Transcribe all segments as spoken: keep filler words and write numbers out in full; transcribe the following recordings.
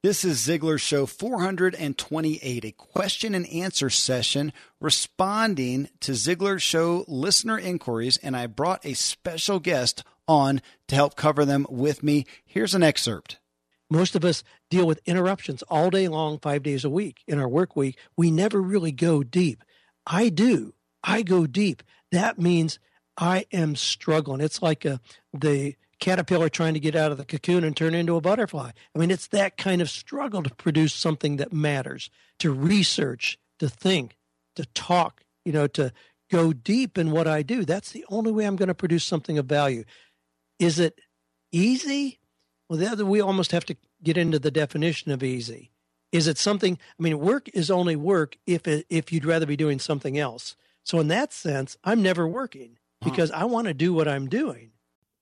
This is Ziglar Show four twenty-eight, a question and answer session responding to Ziglar Show listener inquiries, and I brought a special guest on to help cover them with me. Here's an excerpt. Most of us deal with interruptions all day long, five days a week in our work week. We never really go deep. I do. I go deep. That means I am struggling. It's like a, the caterpillar trying to get out of the cocoon and turn into a butterfly. I mean, it's that kind of struggle to produce something that matters, to research, to think, to talk, you know, to go deep in what I do. That's the only way I'm going to produce something of value. Is it easy? Well, the other, we almost have to get into the definition of easy. Is it something, I mean, work is only work if it, if you'd rather be doing something else. So in that sense, I'm never working because I want to do what I'm doing.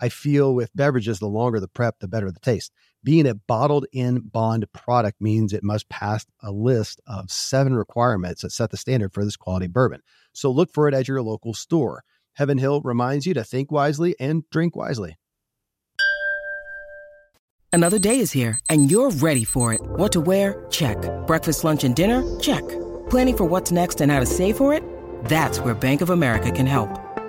I feel with beverages, the longer the prep, the better the taste. Being a bottled in bond product means it must pass a list of seven requirements that set the standard for this quality bourbon. So look for it at your local store. Heaven Hill reminds you to think wisely and drink wisely. Another day is here, and you're ready for it. What to wear? Check. Breakfast, lunch, and dinner? Check. Planning for what's next and how to save for it? That's where Bank of America can help.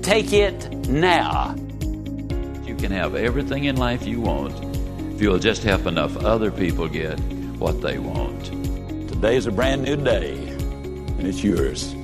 Take it now. You can have everything in life you want if you'll just help enough other people get what they want. Today's a brand new day, and it's yours.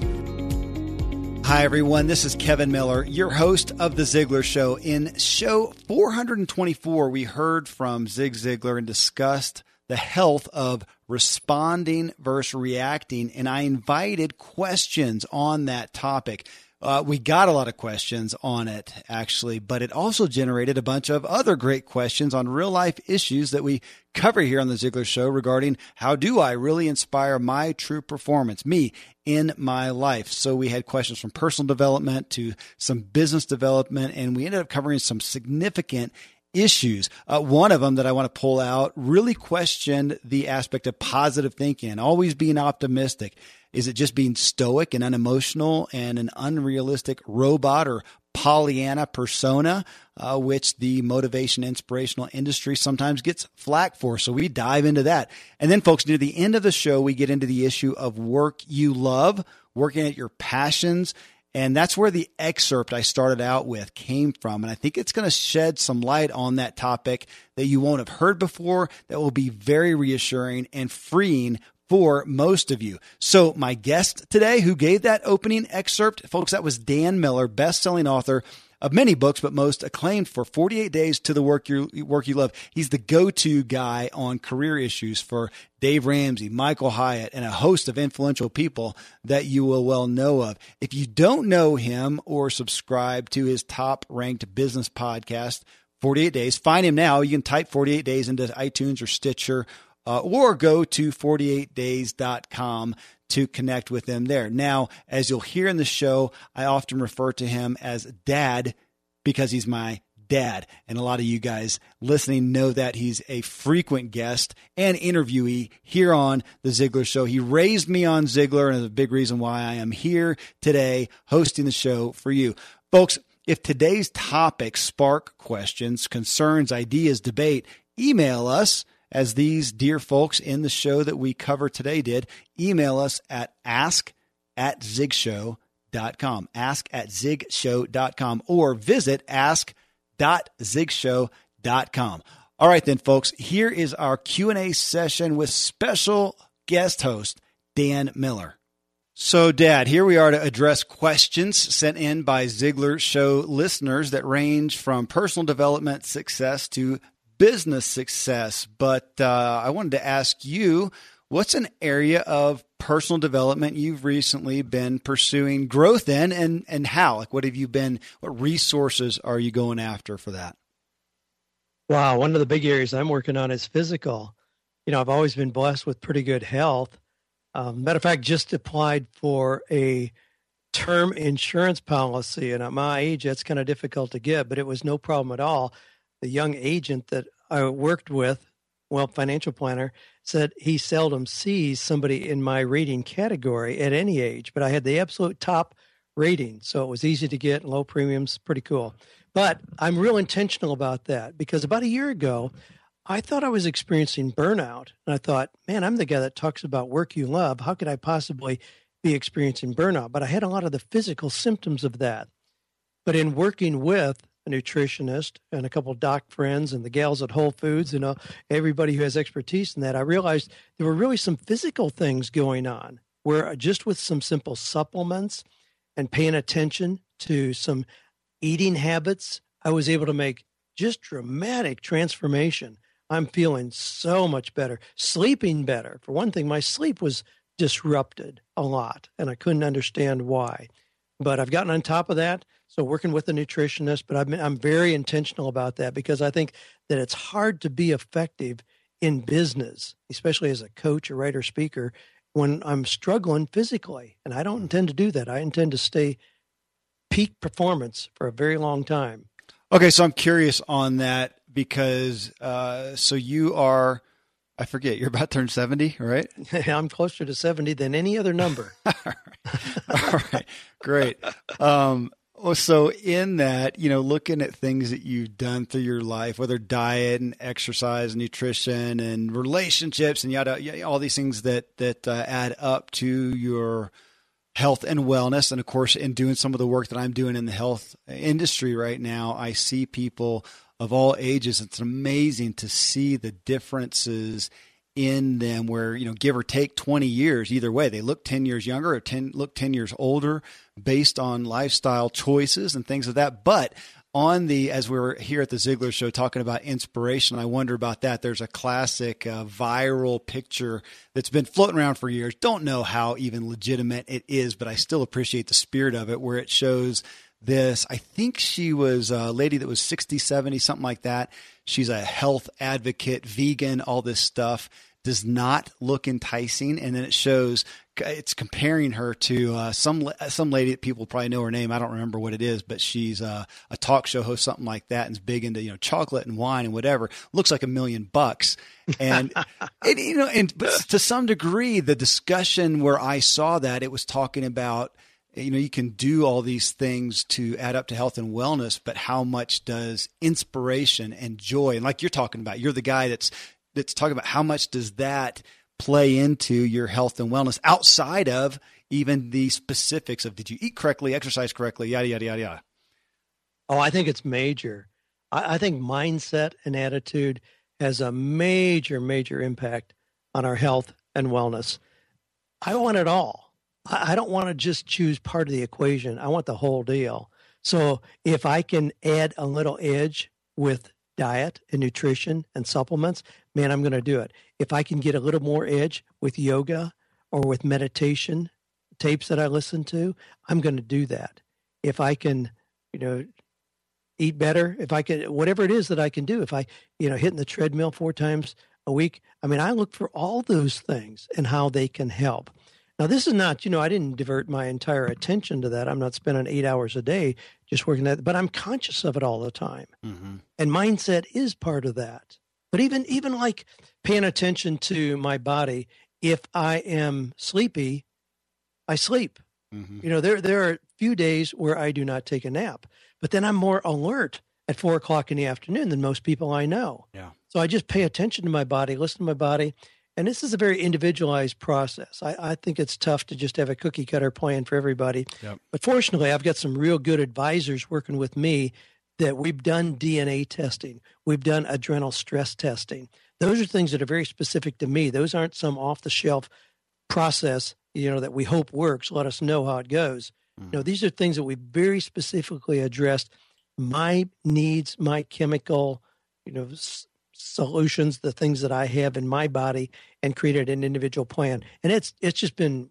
Hi, everyone. This is Kevin Miller, your host of The Ziglar Show. In show four twenty-four, we heard from Zig Ziglar and discussed the health of responding versus reacting, and I invited questions on that topic. Uh, we got a lot of questions on it, actually, but it also generated a bunch of other great questions on real-life issues that we cover here on The Ziglar Show regarding how do I really inspire my true performance, me, in my life. So we had questions from personal development to some business development, and we ended up covering some significant issues. Uh, one of them that I want to pull out really questioned the aspect of positive thinking, always being optimistic. Is it just being stoic and unemotional and an unrealistic robot or Pollyanna persona, uh, which the motivation inspirational industry sometimes gets flack for? So we dive into that. And then, folks, near the end of the show, we get into the issue of work you love, working at your passions. And that's where the excerpt I started out with came from. And I think it's going to shed some light on that topic that you won't have heard before, that will be very reassuring and freeing for most of you. So my guest today who gave that opening excerpt, folks, that was Dan Miller, best-selling author of many books, but most acclaimed for forty-eight days to the Work You Work You Love. He's the go-to guy on career issues for Dave Ramsey, Michael Hyatt, and a host of influential people that you will well know of. If you don't know him or subscribe to his top-ranked business podcast, forty-eight Days, find him now. You can type forty-eight Days into iTunes or Stitcher uh, or go to forty-eight days dot com to connect with them there. Now, as you'll hear in the show, I often refer to him as Dad because he's my dad. And a lot of you guys listening know that he's a frequent guest and interviewee here on The Ziglar Show. He raised me on Ziglar, and is a big reason why I am here today hosting the show for you. Folks, if today's topics spark questions, concerns, ideas, debate, email us, as these dear folks in the show that we cover today did. Email us at ask at zigshow dot com, ask at zigshow dot com, or visit ask dot zigshow dot com. All right, then, folks, here is our Q and A session with special guest host, Dan Miller. So, Dad, here we are to address questions sent in by Ziglar Show listeners that range from personal development success to business success. But uh, I wanted to ask you, what's an area of personal development you've recently been pursuing growth in, and, and how? Like, what have you been, what resources are you going after for that? Wow. One of the big areas I'm working on is physical. You know, I've always been blessed with pretty good health. Um, matter of fact, just applied for a term insurance policy. And at my age, that's kind of difficult to get, but it was no problem at all. The young agent that I worked with, well, financial planner, said he seldom sees somebody in my rating category at any age, but I had the absolute top rating. So it was easy to get, low premiums, pretty cool. But I'm real intentional about that because about a year ago, I thought I was experiencing burnout. And I thought, man, I'm the guy that talks about work you love. How could I possibly be experiencing burnout? But I had a lot of the physical symptoms of that. But in working with a nutritionist and a couple of doc friends and the gals at Whole Foods, you know, everybody who has expertise in that, I realized there were really some physical things going on where just with some simple supplements and paying attention to some eating habits, I was able to make just dramatic transformation. I'm feeling so much better, sleeping better. For one thing, my sleep was disrupted a lot and I couldn't understand why, but I've gotten on top of that. So working with a nutritionist, but I've been, I'm very intentional about that because I think that it's hard to be effective in business, especially as a coach, a writer, speaker, when I'm struggling physically. And I don't intend to do that. I intend to stay peak performance for a very long time. Okay. So I'm curious on that because, uh, so you are, I forget, you're about to turn seventy, right? I'm closer to seventy than any other number. All right. All right. Great. Um, So in that, you know, looking at things that you've done through your life, whether diet and exercise, and nutrition and relationships and yada, yada, all these things that, that uh, add up to your health and wellness. And of course, in doing some of the work that I'm doing in the health industry right now, I see people of all ages. It's amazing to see the differences in them where, you know, give or take twenty years, either way, they look ten years younger or ten, look ten years older based on lifestyle choices and things of that. But on the, as we were here at the Ziglar Show talking about inspiration, I wonder about that. There's a classic uh, viral picture that's been floating around for years. Don't know how even legitimate it is, but I still appreciate the spirit of it where it shows this, I think she was a lady that was sixty, seventy, something like that. She's a health advocate, vegan, all this stuff. Does not look enticing. And then it shows it's comparing her to uh, some, some lady that people probably know her name. I don't remember what it is, but she's uh, a talk show host, something like that. And is big into, you know, chocolate and wine and whatever. Looks like a million bucks. And, it, you know, and but to some degree, the discussion where I saw that it was talking about, you know, you can do all these things to add up to health and wellness, but how much does inspiration and joy, and like you're talking about, you're the guy that's, that's talking about how much does that play into your health and wellness outside of even the specifics of, did you eat correctly, exercise correctly, yada, yada, yada, yada. Oh, I think it's major. I, I think mindset and attitude has a major, major impact on our health and wellness. I want it all. I don't want to just choose part of the equation. I want the whole deal. So if I can add a little edge with diet and nutrition and supplements, man, I'm going to do it. If I can get a little more edge with yoga or with meditation tapes that I listen to, I'm going to do that. If I can, you know, eat better, if I can, whatever it is that I can do, if I, you know, hitting the treadmill four times a week. I mean, I look for all those things and how they can help. Now, this is not, you know, I didn't divert my entire attention to that. I'm not spending eight hours a day just working that, but I'm conscious of it all the time. Mm-hmm. And mindset is part of that. But even, even like paying attention to my body, if I am sleepy, I sleep. Mm-hmm. You know, there, there are a few days where I do not take a nap, but then I'm more alert at four o'clock in the afternoon than most people I know. Yeah. So I just pay attention to my body, listen to my body. And this is a very individualized process. I, I think it's tough to just have a cookie cutter plan for everybody. Yep. But fortunately, I've got some real good advisors working with me that we've done D N A testing. We've done adrenal stress testing. Those are things that are very specific to me. Those aren't some off-the-shelf process, you know, that we hope works. Let us know how it goes. Mm. No, these are things that we very specifically addressed. My needs, my chemical, you know, s- solutions, the things that I have in my body, and created an individual plan. And it's, it's just been,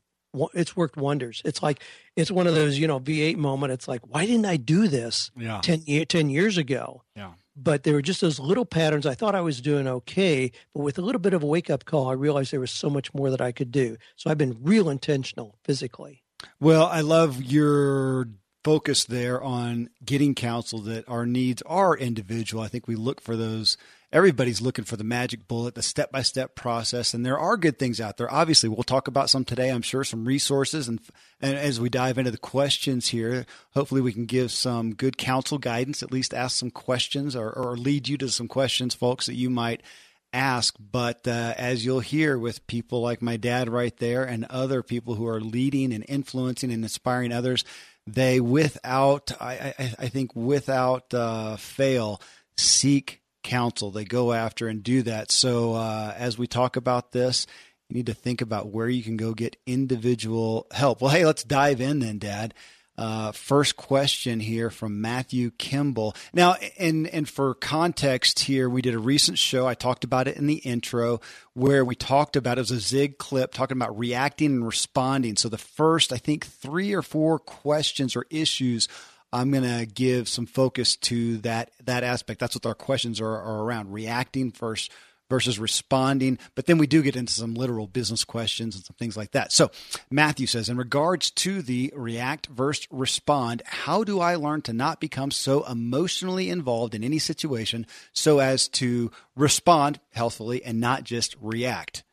it's worked wonders. It's like, it's one of those, you know, V eight moment. It's like, why didn't I do this yeah. ten, ten years ago? Yeah. But there were just those little patterns. I thought I was doing okay, but with a little bit of a wake-up call, I realized there was so much more that I could do. So I've been real intentional physically. Well, I love your focus there on getting counsel, that our needs are individual. I think we look for those. Everybody's looking for the magic bullet, the step-by-step process, and there are good things out there. Obviously, we'll talk about some today, I'm sure, some resources. And, and as we dive into the questions here, hopefully we can give some good counsel guidance, at least ask some questions or, or lead you to some questions, folks, that you might ask. But uh, as you'll hear with people like my dad right there and other people who are leading and influencing and inspiring others, they without, I, I, I think without uh, fail, seek counsel. They go after and do that. So uh, as we talk about this, you need to think about where you can go get individual help. Well, hey, let's dive in then, Dad. Uh, first question here from Matthew Kimball. Now, and, and for context here, we did a recent show. I talked about it in the intro where we talked about, it was a Zig clip talking about reacting and responding. So the first, I think, three or four questions or issues, I'm going to give some focus to that that aspect. That's what our questions are, are around, reacting first versus responding. But then we do get into some literal business questions and some things like that. So Matthew says, in regards to the react versus respond, how do I learn to not become so emotionally involved in any situation so as to respond healthfully and not just react?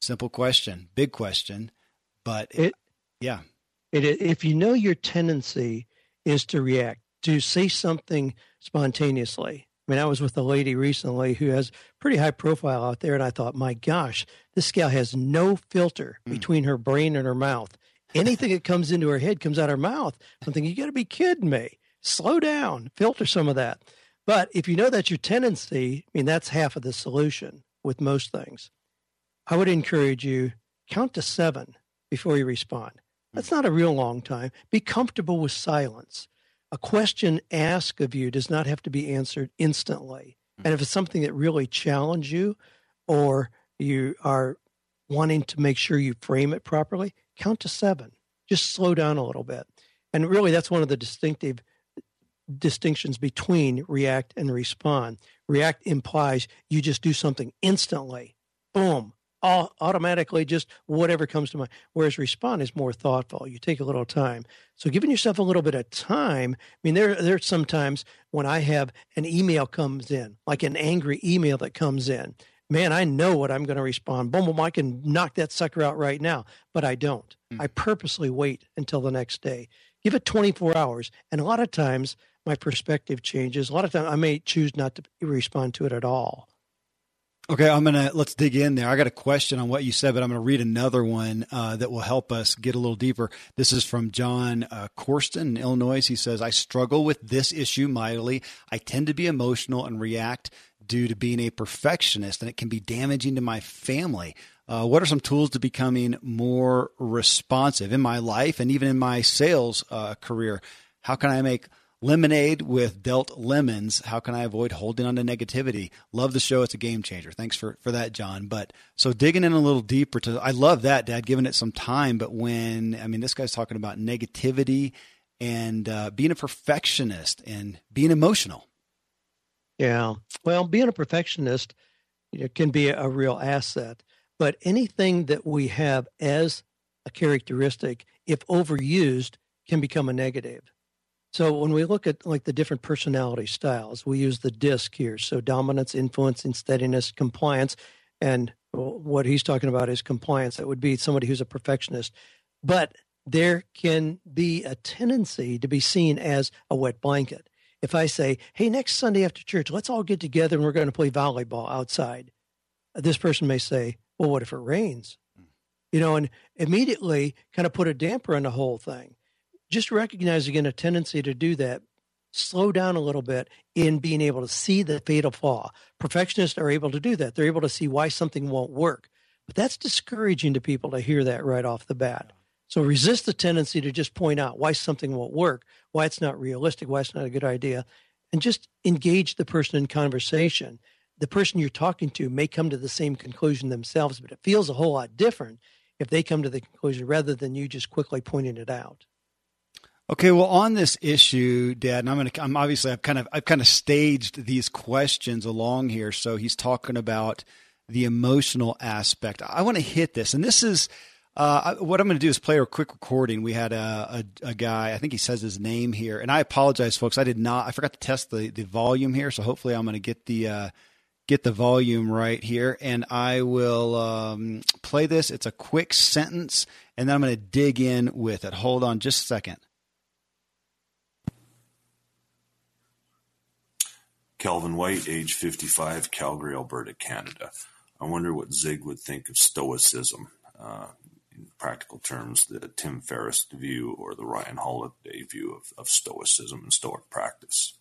Simple question, big question, but it, it yeah. It, if you know your tendency is to react, to say something spontaneously. I mean, I was with a lady recently who has pretty high profile out there, and I thought, my gosh, this gal has no filter mm. between her brain and her mouth. Anything that comes into her head comes out her mouth. I'm thinking, you got to be kidding me. Slow down, filter some of that. But if you know that's your tendency, I mean, that's half of the solution with most things. I would encourage you, count to seven before you respond. That's not a real long time. Be comfortable with silence. A question asked of you does not have to be answered instantly. And if it's something that really challenges you or you are wanting to make sure you frame it properly, count to seven. Just slow down a little bit. And really, that's one of the distinctive distinctions between react and respond. React implies you just do something instantly. Boom. All automatically, just whatever comes to mind. Whereas respond is more thoughtful. You take a little time. So giving yourself a little bit of time. I mean, there, there's sometimes when I have an email comes in, like an angry email that comes in, man, I know what I'm going to respond. Boom, boom, I can knock that sucker out right now, but I don't. Mm. I purposely wait until the next day. Give it twenty-four hours. And a lot of times my perspective changes. A lot of times I may choose not to respond to it at all. Okay, I'm going to, let's dig in there. I got a question on what you said, but I'm going to read another one uh, that will help us get a little deeper. This is from John uh, Corsten in Illinois. He says, I struggle with this issue mightily. I tend to be emotional and react due to being a perfectionist, and it can be damaging to my family. Uh, what are some tools to becoming more responsive in my life and even in my sales uh, career? How can I make lemonade with dealt lemons? How can I avoid holding on to negativity? Love the show. It's a game changer. Thanks for, for that, John. But so digging in a little deeper to, I love that, Dad, giving it some time. But when, I mean, this guy's talking about negativity and uh, being a perfectionist and being emotional. Yeah. Well, being a perfectionist it can be a real asset. But anything that we have as a characteristic, if overused, can become a negative. So when we look at like the different personality styles, we use the DISC here. So dominance, influence, and steadiness, compliance. And what he's talking about is compliance. That would be somebody who's a perfectionist. But there can be a tendency to be seen as a wet blanket. If I say, hey, next Sunday after church, let's all get together and we're going to play volleyball outside. This person may say, well, what if it rains? You know, and immediately kind of put a damper on the whole thing. Just recognize, again, a tendency to do that. Slow down a little bit in being able to see the fatal flaw. Perfectionists are able to do that. They're able to see why something won't work. But that's discouraging to people to hear that right off the bat. So resist the tendency to just point out why something won't work, why it's not realistic, why it's not a good idea, and just engage the person in conversation. The person you're talking to may come to the same conclusion themselves, but it feels a whole lot different if they come to the conclusion rather than you just quickly pointing it out. Okay, well, on this issue, Dad, and I'm going to, I'm obviously, I've kind of, I've kind of staged these questions along here. So he's talking about the emotional aspect. I want to hit this, and this is uh, what I'm going to do is play a quick recording. We had a, a, a guy, I think he says his name here, and I apologize, folks. I did not, I forgot to test the the volume here, so hopefully I'm going to get the uh, get the volume right here, and I will um, play this. It's a quick sentence, and then I'm going to dig in with it. Hold on, just a second. Calvin White, age fifty-five, Calgary, Alberta, Canada. I wonder what Zig would think of stoicism, uh, in practical terms, the Tim Ferriss view or the Ryan Holiday view of, of stoicism and stoic practice.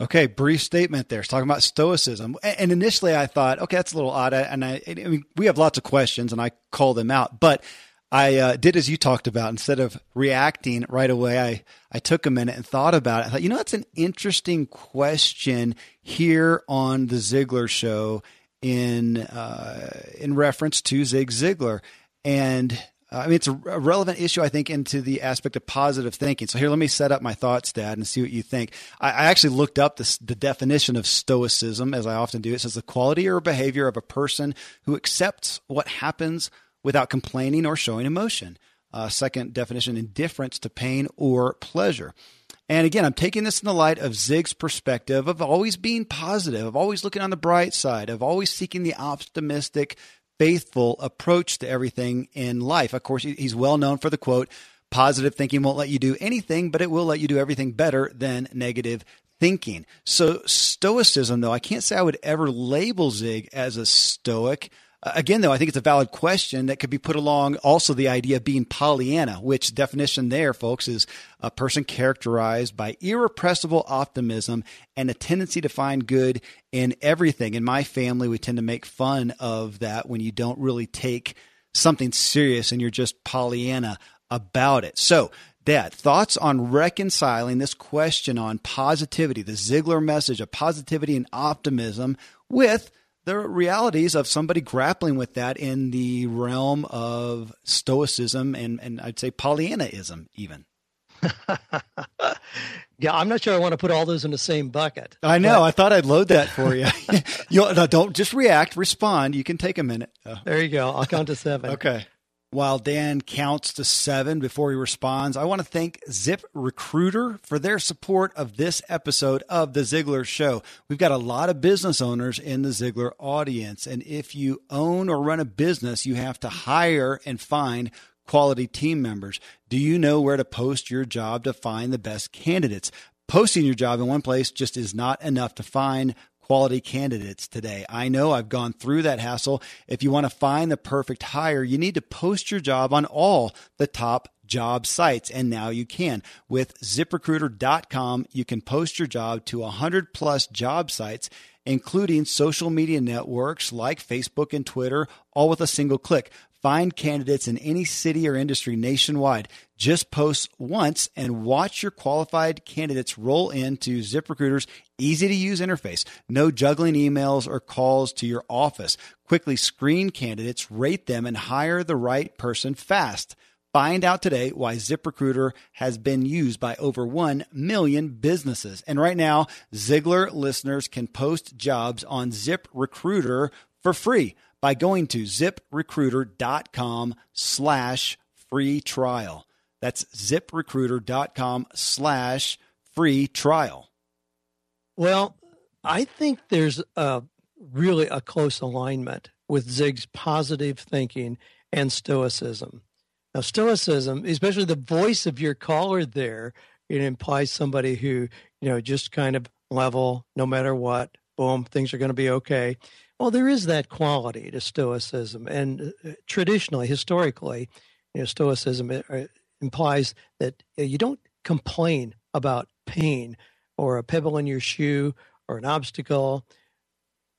Okay, brief statement there. It's talking about stoicism. And initially I thought, okay, that's a little odd. And I, I mean, we have lots of questions and I call them out, but I uh, did as you talked about. Instead of reacting right away, I, I took a minute and thought about it. I thought, you know, that's an interesting question here on The Ziglar Show in uh, in reference to Zig Ziglar. And uh, I mean, it's a relevant issue, I think, into the aspect of positive thinking. So here, let me set up my thoughts, Dad, and see what you think. I, I actually looked up this, the definition of stoicism, as I often do. It says the quality or behavior of a person who accepts what happens without complaining or showing emotion. Uh, second definition, indifference to pain or pleasure. And again, I'm taking this in the light of Zig's perspective of always being positive, of always looking on the bright side, of always seeking the optimistic, faithful approach to everything in life. Of course, he's well known for the quote, positive thinking won't let you do anything, but it will let you do everything better than negative thinking. So stoicism, though, I can't say I would ever label Zig as a stoic. Again, though, I think it's a valid question that could be put along also the idea of being Pollyanna, which definition there, folks, is a person characterized by irrepressible optimism and a tendency to find good in everything. In my family, we tend to make fun of that when you don't really take something serious and you're just Pollyanna about it. So, Dad, thoughts on reconciling this question on positivity, the Ziglar message of positivity and optimism with the realities of somebody grappling with that in the realm of stoicism and, and I'd say Pollyannaism even. Yeah, I'm not sure I want to put all those in the same bucket. I know. But I thought I'd load that for you. you no, don't just react, respond. You can take a minute. Oh. There you go. I'll count to seven. Okay. While Dan counts to seven before he responds, I want to thank ZipRecruiter for their support of this episode of The Ziglar Show. We've got a lot of business owners in the Ziglar audience, and if you own or run a business, you have to hire and find quality team members. Do you know where to post your job to find the best candidates? Posting your job in one place just is not enough to find quality candidates today. I know I've gone through that hassle. If you want to find the perfect hire, you need to post your job on all the top job sites. And now you can. With zip recruiter dot com, you can post your job to one hundred plus job sites, including social media networks like Facebook and Twitter, all with a single click. Find candidates in any city or industry nationwide. Just post once and watch your qualified candidates roll into ZipRecruiter's easy-to-use interface. No juggling emails or calls to your office. Quickly screen candidates, rate them, and hire the right person fast. Find out today why ZipRecruiter has been used by over one million businesses. And right now, Ziglar listeners can post jobs on ZipRecruiter for free by going to ZipRecruiter.com slash free trial. That's ZipRecruiter.com slash free trial. Well, I think there's a, really a close alignment with Zig's positive thinking and stoicism. Now, stoicism, especially the voice of your caller there, it implies somebody who, you know, just kind of level, no matter what, boom, things are going to be okay. Well, there is that quality to stoicism. And traditionally, historically, you know, stoicism it, it implies that you don't complain about pain or a pebble in your shoe or an obstacle.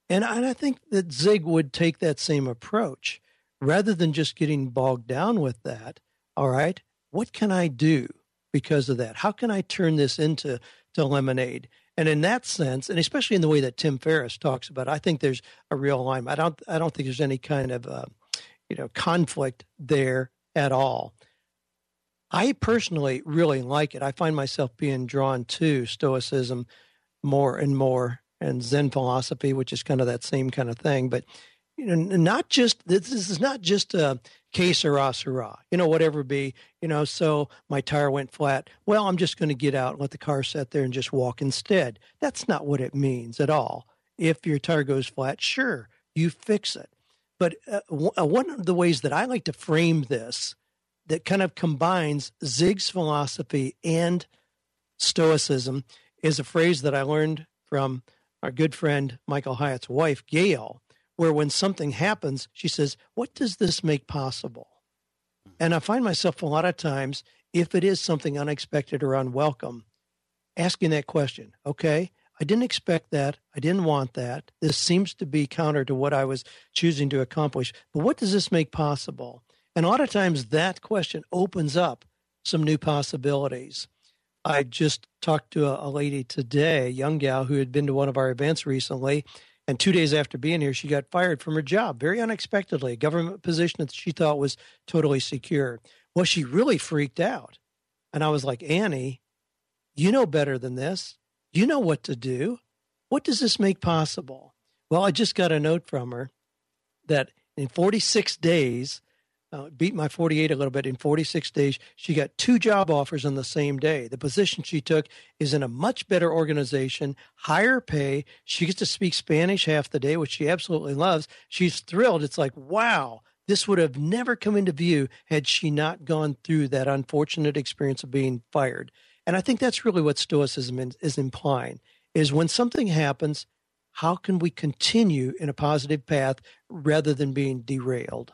And I, and I think that Zig would take that same approach. Rather than just getting bogged down with that, all right, what can I do because of that? How can I turn this into to lemonade? And in that sense, and especially in the way that Tim Ferriss talks about it, I think there's a real alignment. I don't, I don't think there's any kind of, uh, you know, conflict there at all. I personally really like it. I find myself being drawn to stoicism more and more, and Zen philosophy, which is kind of that same kind of thing, but. You know, not just this is not just a que sera, sera, you know, whatever it be, you know, so my tire went flat. Well, I'm just going to get out and let the car sit there and just walk instead. That's not what it means at all. If your tire goes flat, sure, you fix it. But uh, w- one of the ways that I like to frame this that kind of combines Zig's philosophy and stoicism is a phrase that I learned from our good friend Michael Hyatt's wife, Gail, where when something happens, she says, what does this make possible? And I find myself a lot of times, if it is something unexpected or unwelcome, asking that question, okay, I didn't expect that. I didn't want that. This seems to be counter to what I was choosing to accomplish, but what does this make possible? And a lot of times that question opens up some new possibilities. I just talked to a, a lady today, a young gal who had been to one of our events recently. And two days after being here, she got fired from her job, very unexpectedly, a government position that she thought was totally secure. Well, she really freaked out. And I was like, Annie, you know better than this. You know what to do. What does this make possible? Well, I just got a note from her that in forty-six days, uh, beat my forty-eight a little bit, in forty-six days, she got two job offers on the same day. The position she took is in a much better organization, higher pay. She gets to speak Spanish half the day, which she absolutely loves. She's thrilled. It's like, wow, this would have never come into view had she not gone through that unfortunate experience of being fired. And I think that's really what stoicism is implying, is when something happens, how can we continue in a positive path rather than being derailed?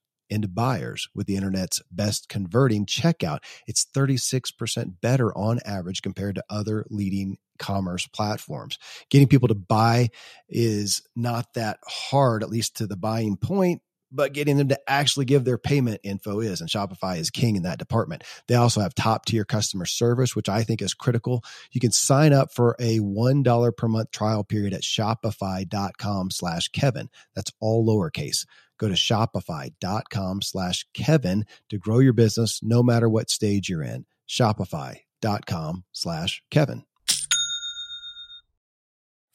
into buyers with the internet's best converting checkout. It's thirty-six percent better on average compared to other leading commerce platforms. Getting people to buy is not that hard, at least to the buying point, but getting them to actually give their payment info is, and Shopify is king in that department. They also have top tier customer service, which I think is critical. You can sign up for a one dollar per month trial period at shopify.com slash Kevin. That's all lowercase. Go to shopify.com slash Kevin to grow your business no matter what stage you're in. Shopify.com slash Kevin.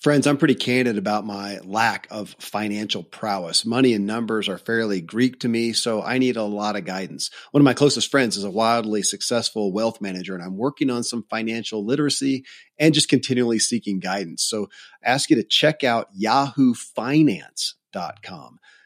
Friends, I'm pretty candid about my lack of financial prowess. Money and numbers are fairly Greek to me, so I need a lot of guidance. One of my closest friends is a wildly successful wealth manager, and I'm working on some financial literacy and just continually seeking guidance. So I ask you to check out yahoo finance dot com.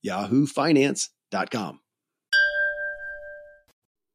yahoo finance dot com.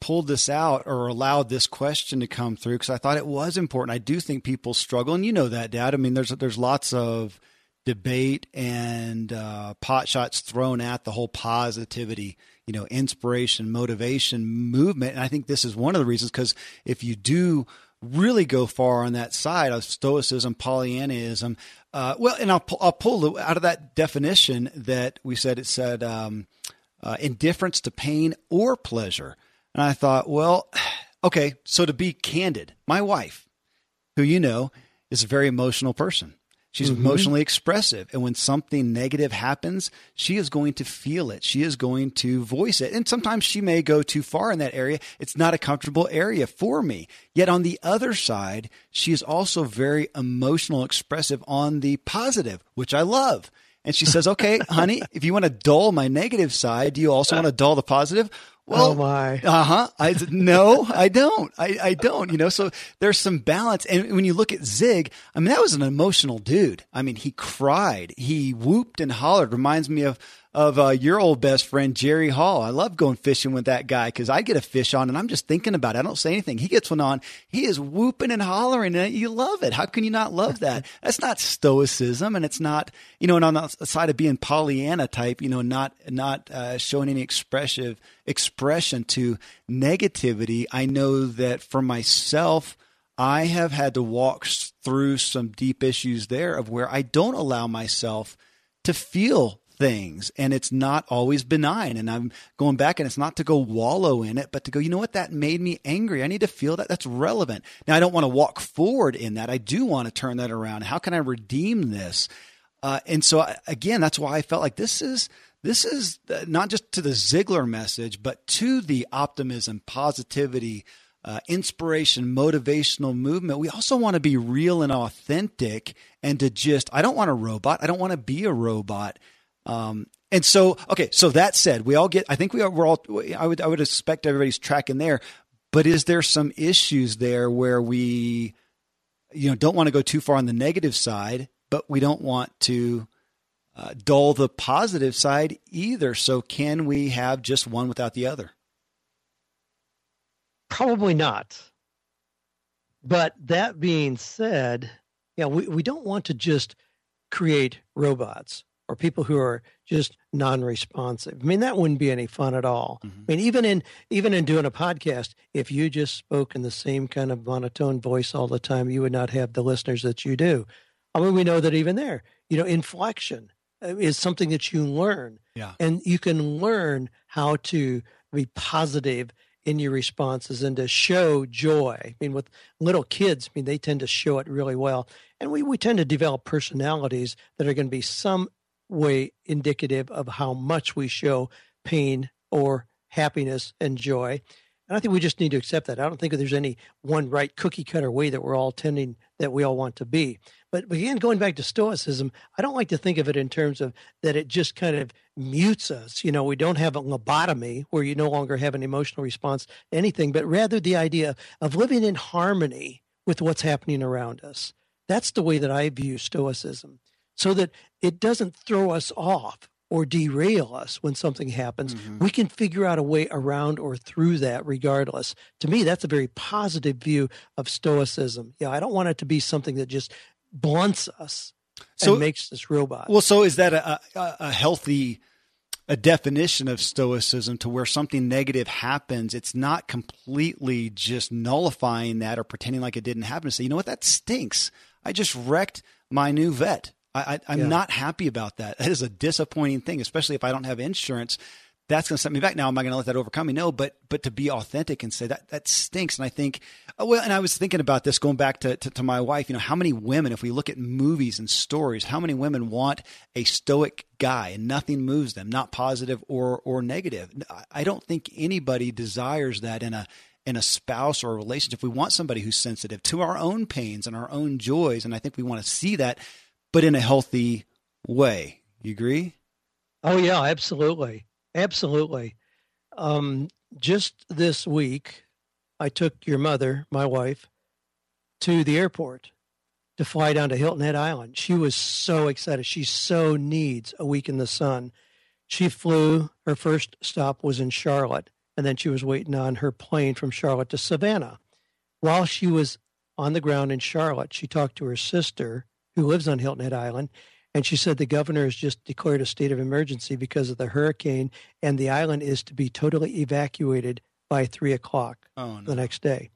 pulled this out or allowed this question to come through because I thought it was important. I do think people struggle, and you know that, Dad. I mean, there's there's lots of debate and uh, pot shots thrown at the whole positivity, you know, inspiration, motivation movement. And I think this is one of the reasons, because if you do really go far on that side of stoicism, Pollyannaism, uh, well, and I'll, I'll pull out of that definition that we said, it said um, uh, indifference to pain or pleasure. And I thought, well, okay, so to be candid, my wife, who you know is a very emotional person. She's mm-hmm. emotionally expressive. And when something negative happens, she is going to feel it. She is going to voice it. And sometimes she may go too far in that area. It's not a comfortable area for me. Yet on the other side, she is also very emotional, expressive on the positive, which I love. And she says, okay, honey, if you want to dull my negative side, do you also want to dull the positive? Well, oh my. Uh-huh. I, no, I don't. I, I don't, you know, so there's some balance. And when you look at Zig, I mean, that was an emotional dude. I mean, he cried, he whooped and hollered. Reminds me of, of uh, your old best friend, Jerry Hall. I love going fishing with that guy because I get a fish on and I'm just thinking about it. I don't say anything. He gets one on. He is whooping and hollering and you love it. How can you not love that? That's not stoicism. And it's not, you know, and on the side of being Pollyanna type, you know, not, not uh, showing any expressive expression. Expression to negativity. I know that for myself, I have had to walk through some deep issues there of where I don't allow myself to feel things. And it's not always benign. And I'm going back, and it's not to go wallow in it, but to go, you know what, that made me angry. I need to feel that. That's relevant. Now, I don't want to walk forward in that. I do want to turn that around. How can I redeem this? Uh, and so, I, again, that's why I felt like this is This is not just to the Ziglar message, but to the optimism, positivity, uh, inspiration, motivational movement. We also want to be real and authentic and to just, I don't want a robot. I don't want to be a robot. Um, and so, okay. So that said, we all get, I think we are, we're all, I would, I would expect everybody's tracking there, but is there some issues there where we, you know, don't want to go too far on the negative side, but we don't want to Uh, dull the positive side either. So can we have just one without the other? Probably not. But that being said, yeah, we, we don't want to just create robots or people who are just non-responsive. I mean, that wouldn't be any fun at all. Mm-hmm. I mean, even in even in doing a podcast, if you just spoke in the same kind of monotone voice all the time, you would not have the listeners that you do. I mean, we know that even there, you know, inflection. is something that you learn. Yeah. And you can learn how to be positive in your responses and to show joy. I mean, with little kids, I mean, they tend to show it really well. And we, we tend to develop personalities that are going to be some way indicative of how much we show pain or happiness and joy. And I think we just need to accept that. I don't think there's any one right cookie cutter way that we're all tending, that we all want to be. But again, going back to stoicism, I don't like to think of it in terms of that it just kind of mutes us. You know, we don't have a lobotomy where you no longer have an emotional response to anything, but rather the idea of living in harmony with what's happening around us. That's the way that I view stoicism, so that it doesn't throw us off or derail us when something happens. Mm-hmm. We can figure out a way around or through that regardless. To me, that's a very positive view of stoicism. Yeah, I don't want it to be something that just blunts us so, and makes us robots. Well, so is that a, a, a healthy a definition of stoicism, to where something negative happens, it's not completely just nullifying that or pretending like it didn't happen? Say, you know what, that stinks. I just wrecked my new vet. I, I, I'm yeah. not happy about that. That is a disappointing thing, especially if I don't have insurance. That's going to set me back. Now, am I going to let that overcome me? No, but but to be authentic and say that that stinks. And I think, oh, well, and I was thinking about this going back to, to to my wife. You know, how many women, if we look at movies and stories, how many women want a stoic guy and nothing moves them, not positive or or negative? I don't think anybody desires that in a in a spouse or a relationship. We want somebody who's sensitive to our own pains and our own joys, and I think we want to see that, but in a healthy way. You agree? Oh, yeah, absolutely. Absolutely. Um, just this week, I took your mother, my wife, to the airport to fly down to Hilton Head Island. She was so excited. She so needs a week in the sun. She flew. Her first stop was in Charlotte, and then she was waiting on her plane from Charlotte to Savannah. While she was on the ground in Charlotte, she talked to her sister, who lives on Hilton Head Island, and she said the governor has just declared a state of emergency because of the hurricane, and the island is to be totally evacuated by three o'clock oh, no. the next day.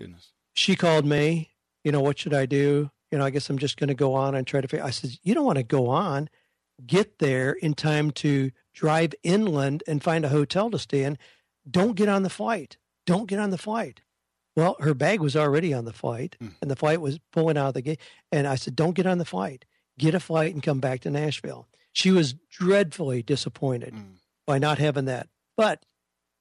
Goodness. She called me, you know, what should I do? You know, I guess I'm just going to go on and try to figure. I said, you don't want to go on, get there in time to drive inland and find a hotel to stay in. Don't get on the flight. Don't get on the flight. Well, her bag was already on the flight, and the flight was pulling out of the gate. And I said, don't get on the flight. Get a flight and come back to Nashville. She was dreadfully disappointed mm. by not having that. But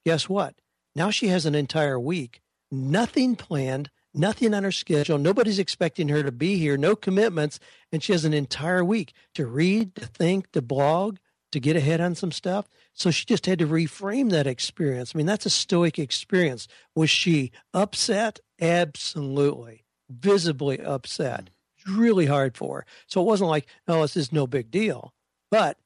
guess what? Now she has an entire week, nothing planned, nothing on her schedule. Nobody's expecting her to be here, no commitments. And she has an entire week to read, to think, to blog, to get ahead on some stuff. So she just had to reframe that experience. I mean, that's a stoic experience. Was she upset? Absolutely. Visibly upset. Really hard for her. So it wasn't like, oh, this is no big deal. But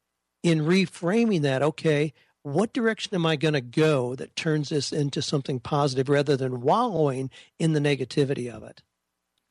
in reframing that, okay, what direction am I going to go that turns this into something positive rather than wallowing in the negativity of it?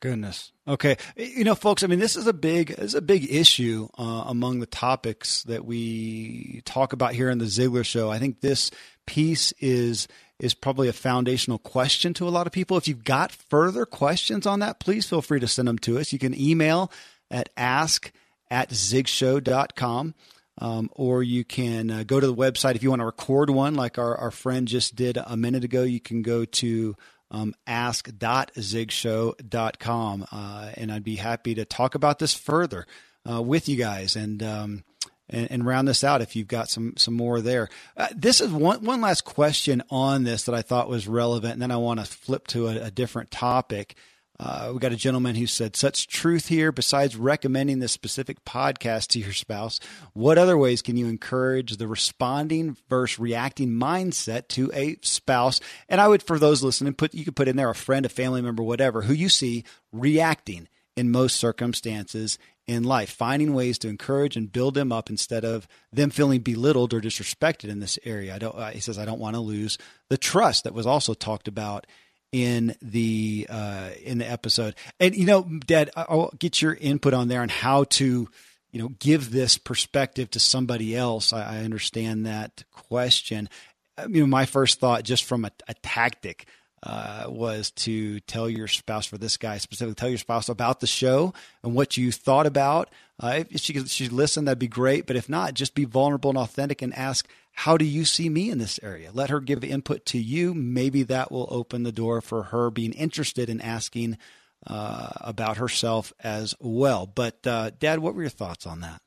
Goodness. Okay. You know, folks, I mean, this is a big, this is a big issue uh, among the topics that we talk about here in the Ziglar Show. I think this piece is, is probably a foundational question to a lot of people. If you've got further questions on that, please feel free to send them to us. You can email at ask at zigshow.com. Um, or you can uh, go to the website. If you want to record one, like our, our friend just did a minute ago, you can go to Um, ask dot zig show dot com. Uh, and I'd be happy to talk about this further uh, with you guys and, um, and, and round this out if you've got some, some more there. Uh, this is one, one last question on this that I thought was relevant. And then I want to flip to a, a different topic. Uh, we got a gentleman who said, such truth here. Besides recommending this specific podcast to your spouse, what other ways can you encourage the responding versus reacting mindset to a spouse? And I would, for those listening, put, you could put in there a friend, a family member, whatever, who you see reacting in most circumstances in life, finding ways to encourage and build them up instead of them feeling belittled or disrespected in this area. I don't, uh, he says, I don't want to lose the trust that was also talked about in the, uh, in the episode. And, you know, Dad, I'll get your input on there on how to, you know, give this perspective to somebody else. I, I understand that question. I mean, my first thought just from a, a tactic, uh, was to tell your spouse, for this guy specifically, tell your spouse about the show and what you thought about, Uh, if she if she listened, that'd be great. But if not, just be vulnerable and authentic and ask, how do you see me in this area? Let her give input to you. Maybe that will open the door for her being interested in asking uh, about herself as well. But uh, Dad, what were your thoughts on that?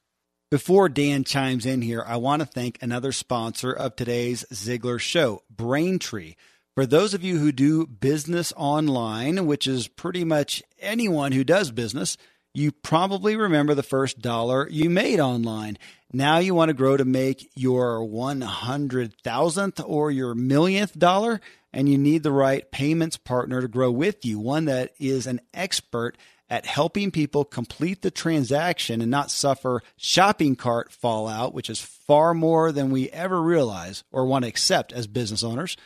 Before Dan chimes in here, I want to thank another sponsor of today's Ziglar Show, Braintree. For those of you who do business online, which is pretty much anyone who does business, you probably remember the first dollar you made online. Now you want to grow to make your one hundred thousandth or your millionth dollar, and you need the right payments partner to grow with you, one that is an expert at helping people complete the transaction and not suffer shopping cart fallout, which is far more than we ever realize or want to accept as business owners.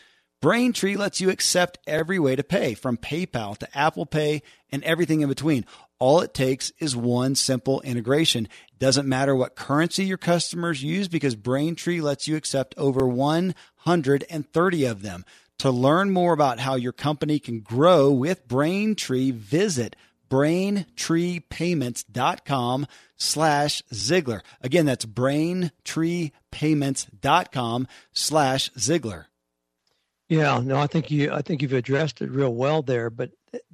Braintree lets you accept every way to pay, from PayPal to Apple Pay and everything in between. All it takes is one simple integration. It doesn't matter what currency your customers use, because Braintree lets you accept over one hundred thirty of them. To learn more about how your company can grow with Braintree, visit braintreepayments.com slash Ziglar. Again, that's braintreepayments.com slash Ziglar. Yeah, no, I think you I think you've addressed it real well there, but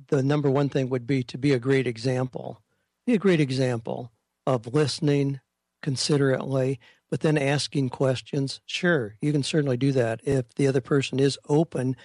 the number one thing would be to be a great example. Be a great example of listening considerately, but then asking questions. Sure, you can certainly do that if the other person is open.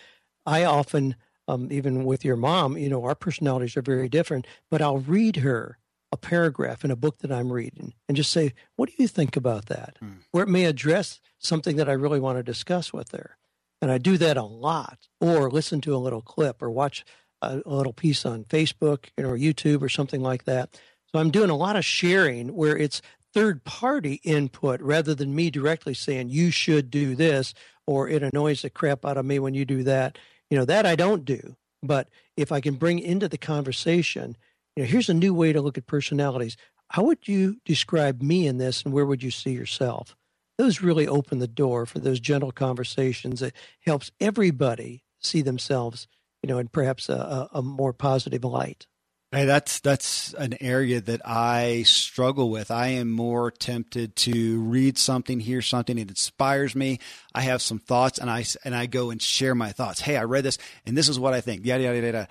I often, um, even with your mom, you know, our personalities are very different, but I'll read her a paragraph in a book that I'm reading and just say, what do you think about that? Hmm. Where it may address something that I really want to discuss with her. And I do that a lot, or listen to a little clip or watch a, a little piece on Facebook or YouTube or something like that. So I'm doing a lot of sharing where it's third party input rather than me directly saying you should do this, or it annoys the crap out of me when you do that. You know, that I don't do. But if I can bring into the conversation, you know, here's a new way to look at personalities. How would you describe me in this, and where would you see yourself? Those really open the door for those gentle conversations. It helps everybody see themselves, you know, in perhaps a, a more positive light. Hey, that's that's an area that I struggle with. I am more tempted to read something, hear something, it inspires me. I have some thoughts, and I and I go and share my thoughts. Hey, I read this, and this is what I think. Yada yada yada.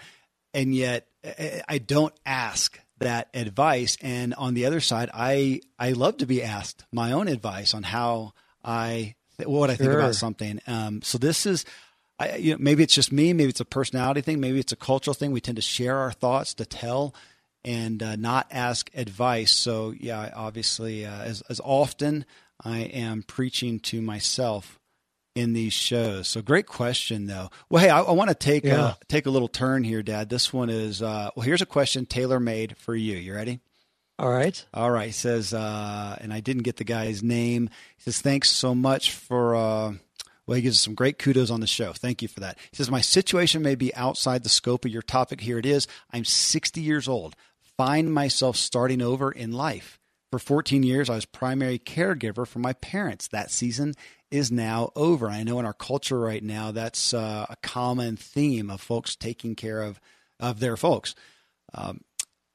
And yet, I don't ask that advice. And on the other side, I, I love to be asked my own advice on how I, what I think sure. about something. Um, so this is, I, you know, maybe it's just me, maybe it's a personality thing, maybe it's a cultural thing. We tend to share our thoughts to tell and uh, not ask advice. So yeah, obviously uh, as, as often I am preaching to myself in these shows. So great question though. Well, hey, I, I want to take yeah. a, take a little turn here, Dad. This one is, uh, well, here's a question tailor-made for you. You ready? All right. All right. It says, uh, and I didn't get the guy's name. He says, thanks so much for, uh, well, he gives us some great kudos on the show. Thank you for that. He says, my situation may be outside the scope of your topic. Here it is. I'm sixty years old. Find myself starting over in life. For fourteen years, I was primary caregiver for my parents. That season is now over. I know in our culture right now, that's uh, a common theme of folks taking care of, of their folks. Um,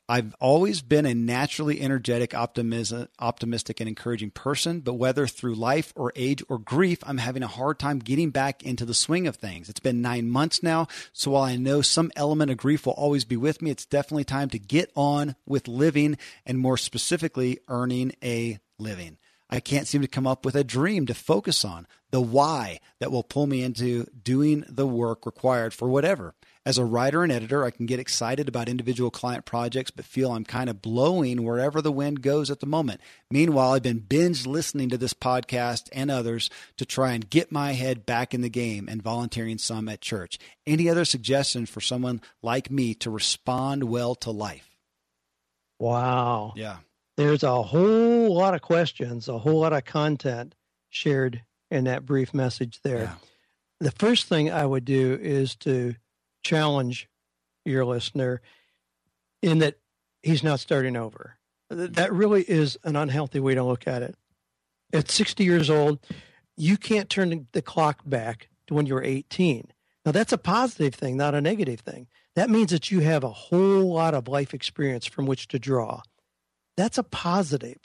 I've always been a naturally energetic, optimism, optimistic, and encouraging person, but whether through life or age or grief, I'm having a hard time getting back into the swing of things. It's been nine months now, so while I know some element of grief will always be with me, it's definitely time to get on with living, and more specifically, earning a living. I can't seem to come up with a dream to focus on, the why that will pull me into doing the work required for whatever. As a writer and editor, I can get excited about individual client projects, but feel I'm kind of blowing wherever the wind goes at the moment. Meanwhile, I've been binge listening to this podcast and others to try and get my head back in the game, and volunteering some at church. Any other suggestions for someone like me to respond well to life? Wow. Yeah. There's a whole lot of questions, a whole lot of content shared in that brief message there. Yeah. The first thing I would do is to challenge your listener in that he's not starting over. That really is an unhealthy way to look at it. At sixty years old, you can't turn the clock back to when you were eighteen. Now, that's a positive thing, not a negative thing. That means that you have a whole lot of life experience from which to draw. that's a positive.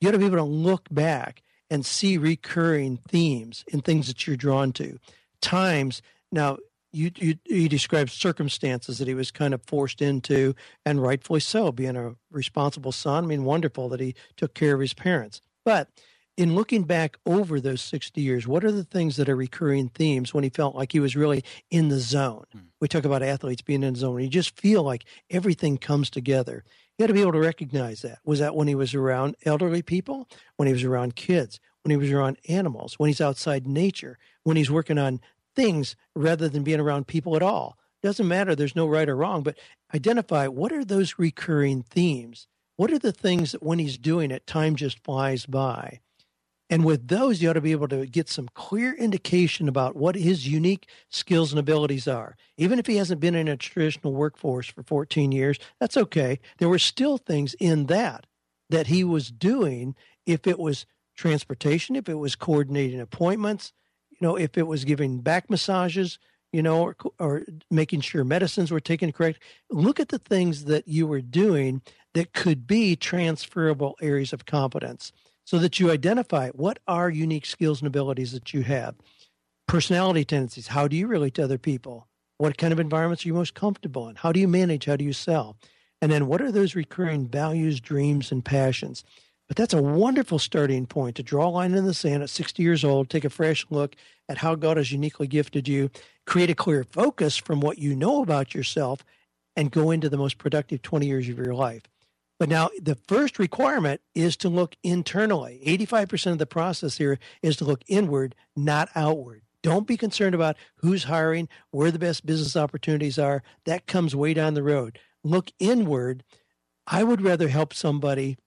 You got to be able to look back and see recurring themes in things that you're drawn to. Times, now, you, you, you described circumstances that he was kind of forced into, and rightfully so, being a responsible son. I mean, wonderful that he took care of his parents. But in looking back over those sixty years, what are the things that are recurring themes when he felt like he was really in the zone? Mm. We talk about athletes being in the zone. You just feel like everything comes together. You got to be able to recognize that. Was that when he was around elderly people, when he was around kids, when he was around animals, when he's outside nature, when he's working on things rather than being around people at all? Doesn't matter. There's no right or wrong, but identify what are those recurring themes? What are the things that when he's doing it, time just flies by? And with those, you ought to be able to get some clear indication about what his unique skills and abilities are. Even if he hasn't been in a traditional workforce for fourteen years, that's okay. There were still things in that that he was doing, if it was transportation, if it was coordinating appointments, you know, if it was giving back massages, you know, or, or making sure medicines were taken correct. Look at the things that you were doing that could be transferable areas of competence, so that you identify what are unique skills and abilities that you have. Personality tendencies. How do you relate to other people? What kind of environments are you most comfortable in? How do you manage? How do you sell? And then what are those recurring values, dreams, and passions? But that's a wonderful starting point to draw a line in the sand at sixty years old, take a fresh look at how God has uniquely gifted you, create a clear focus from what you know about yourself, and go into the most productive twenty years of your life. But now the first requirement is to look internally. eighty-five percent of the process here is to look inward, not outward. Don't be concerned about who's hiring, where the best business opportunities are. That comes way down the road. Look inward. I would rather help somebody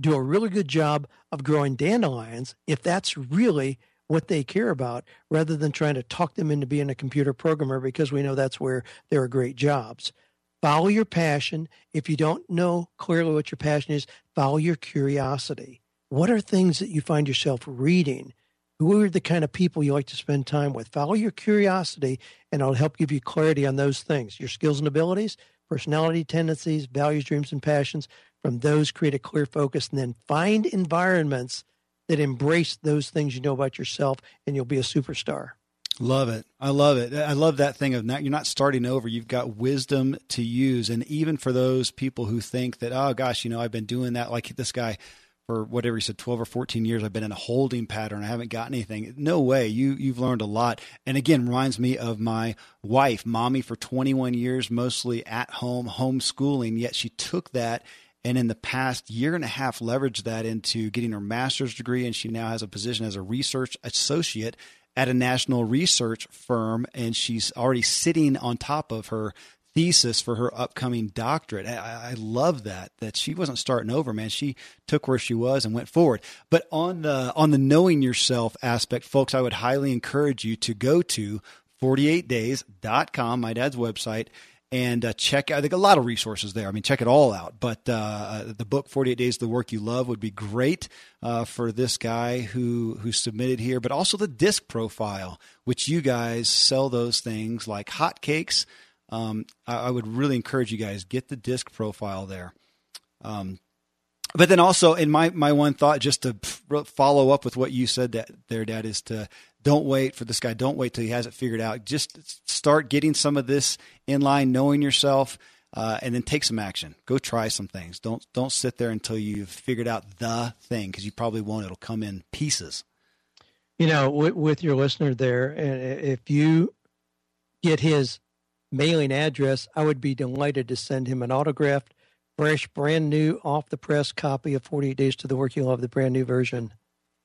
do a really good job of growing dandelions, if that's really what they care about, rather than trying to talk them into being a computer programmer, because we know that's where there are great jobs. Follow your passion. If you don't know clearly what your passion is, follow your curiosity. What are things that you find yourself reading? Who are the kind of people you like to spend time with? Follow your curiosity, and I'll help give you clarity on those things. Your skills and abilities, personality tendencies, values, dreams, and passions. From those, create a clear focus, and then find environments that embrace those things you know about yourself, and you'll be a superstar. Love it. I love it. I love that thing of not, you're not starting over. You've got wisdom to use. And even for those people who think that, oh gosh, you know, I've been doing that like this guy for whatever he said, twelve or fourteen years, I've been in a holding pattern. I haven't got anything. No way. You, you've learned a lot. And again, reminds me of my wife, mommy for twenty-one years, mostly at home, homeschooling. Yet she took that and in the past year and a half leveraged that into getting her master's degree. And she now has a position as a research associate at a national research firm, and she's already sitting on top of her thesis for her upcoming doctorate. I, I love that, that she wasn't starting over, man. She took where she was and went forward. But on the, on the knowing yourself aspect, folks, I would highly encourage you to go to forty-eight days dot com, my dad's website, and uh, check out, I think a lot of resources there. I mean, check it all out. But uh, the book, forty-eight days to the Work You Love, would be great uh, for this guy who, who submitted here, but also the DISC profile, which you guys sell those things like hotcakes. Um, I, I would really encourage you guys, get the DISC profile there. Um, but then also, in my, my one thought, just to follow up with what you said that there, Dad, is to don't wait for this guy. Don't wait till he has it figured out. Just start getting some of this in line, knowing yourself, uh, and then take some action. Go try some things. Don't, don't sit there until you've figured out the thing, because you probably won't. It'll come in pieces. You know, with, with your listener there, and if you get his mailing address, I would be delighted to send him an autographed, fresh, brand new, off the press copy of forty-eight Days to the Work You Love, the brand new version.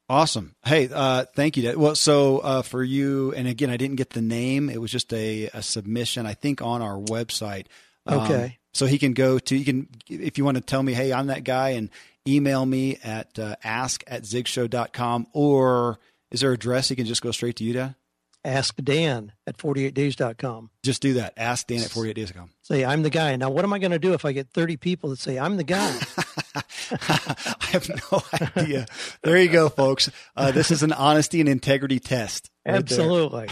Awesome. Hey, uh, thank you, Dad. Well, so uh, for you, and again, I didn't get the name. It was just a, a submission, I think, on our website. Um, okay. So he can go to, you can, if you want to tell me, hey, I'm that guy, and email me at uh, ask at zigshow dot com, or is there an address he can just go straight to you, Dad? Ask Dan at forty-eight days dot com. Just do that. Ask Dan at forty-eight days dot com. Say, I'm the guy. Now, what am I going to do if I get thirty people that say, I'm the guy? I have no idea. There you go, folks. Uh, this is an honesty and integrity test. Right. Absolutely.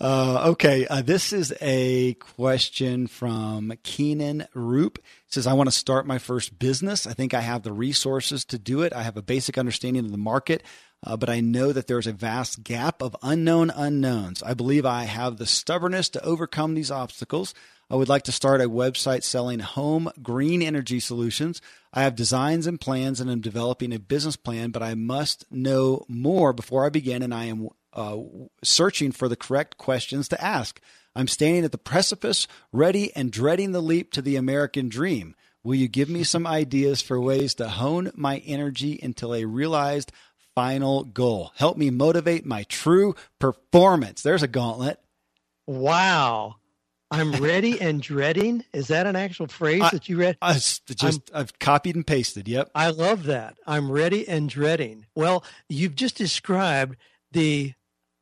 Uh, okay, uh, this is a question from Keenan Roop. It says, I want to start my first business. I think I have the resources to do it. I have a basic understanding of the market, uh, but I know that there's a vast gap of unknown unknowns. I believe I have the stubbornness to overcome these obstacles. I would like to start a website selling home green energy solutions. I have designs and plans and I'm developing a business plan, but I must know more before I begin, and I am Uh, searching for the correct questions to ask. I'm standing at the precipice, ready and dreading the leap to the American dream. Will you give me some ideas for ways to hone my energy until a realized final goal? Help me motivate my true performance. There's a gauntlet. Wow. I'm ready and dreading. Is that an actual phrase I, that you read? I just, I've copied and pasted. Yep. I love that. I'm ready and dreading. Well, you've just described the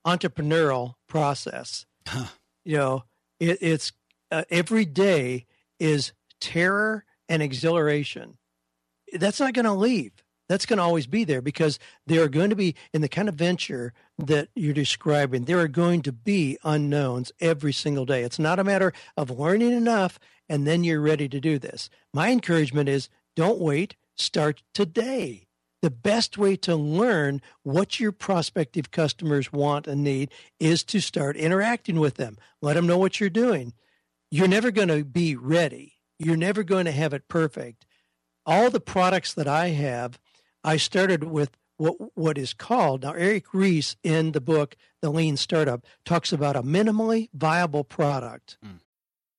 entrepreneurial process. Huh. You know, it, it's uh, every day is terror and exhilaration. That's not going to leave. That's going to always be there, because there are going to be, in the kind of venture that you're describing, there are going to be unknowns every single day. It's not a matter of learning enough and then you're ready to do this. My encouragement is, don't wait, start today. The best way to learn what your prospective customers want and need is to start interacting with them. Let them know what you're doing. You're never going to be ready. You're never going to have it perfect. All the products that I have, I started with what what is called, now Eric Ries in the book, The Lean Startup, talks about a minimally viable product. Mm.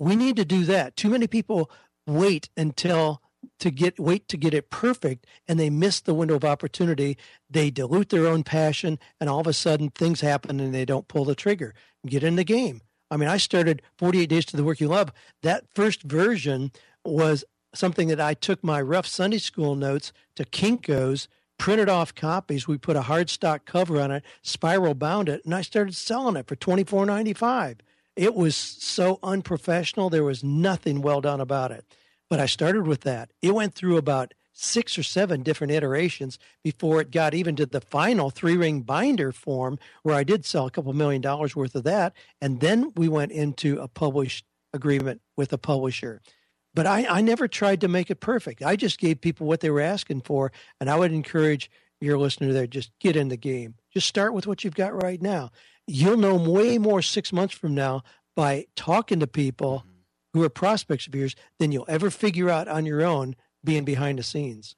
We need to do that. Too many people wait until to get wait to get it perfect, and they miss the window of opportunity. They dilute their own passion, and all of a sudden things happen and they don't pull the trigger. Get in the game. I mean, I started forty-eight Days to the Work You Love. That first version was something that I took my rough Sunday school notes to Kinko's, printed off copies. We put a hard stock cover on it, spiral bound it, and I started selling it for twenty-four ninety-five. It was so unprofessional. There was nothing well done about it. But I started with that. It went through about six or seven different iterations before it got even to the final three-ring binder form, where I did sell a couple million dollars worth of that. And then we went into a published agreement with a publisher. But I, I never tried to make it perfect. I just gave people what they were asking for. And I would encourage your listener there, just get in the game. Just start with what you've got right now. You'll know way more six months from now by talking to people who are prospects of yours than you'll ever figure out on your own being behind the scenes.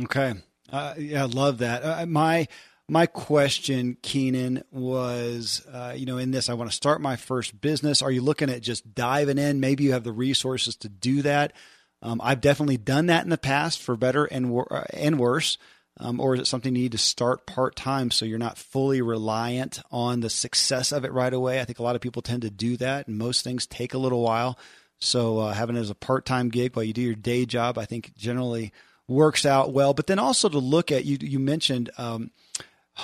Okay. Uh, yeah, I love that. Uh, my my question, Keenan, was, uh, you know, in this, I want to start my first business. Are you looking at just diving in? Maybe you have the resources to do that. Um, I've definitely done that in the past, for better and, wor- and worse. Um, or is it something you need to start part-time so you're not fully reliant on the success of it right away? I think a lot of people tend to do that, and most things take a little while. So uh, having it as a part-time gig while you do your day job, I think generally works out well. But then also to look at, you you mentioned um,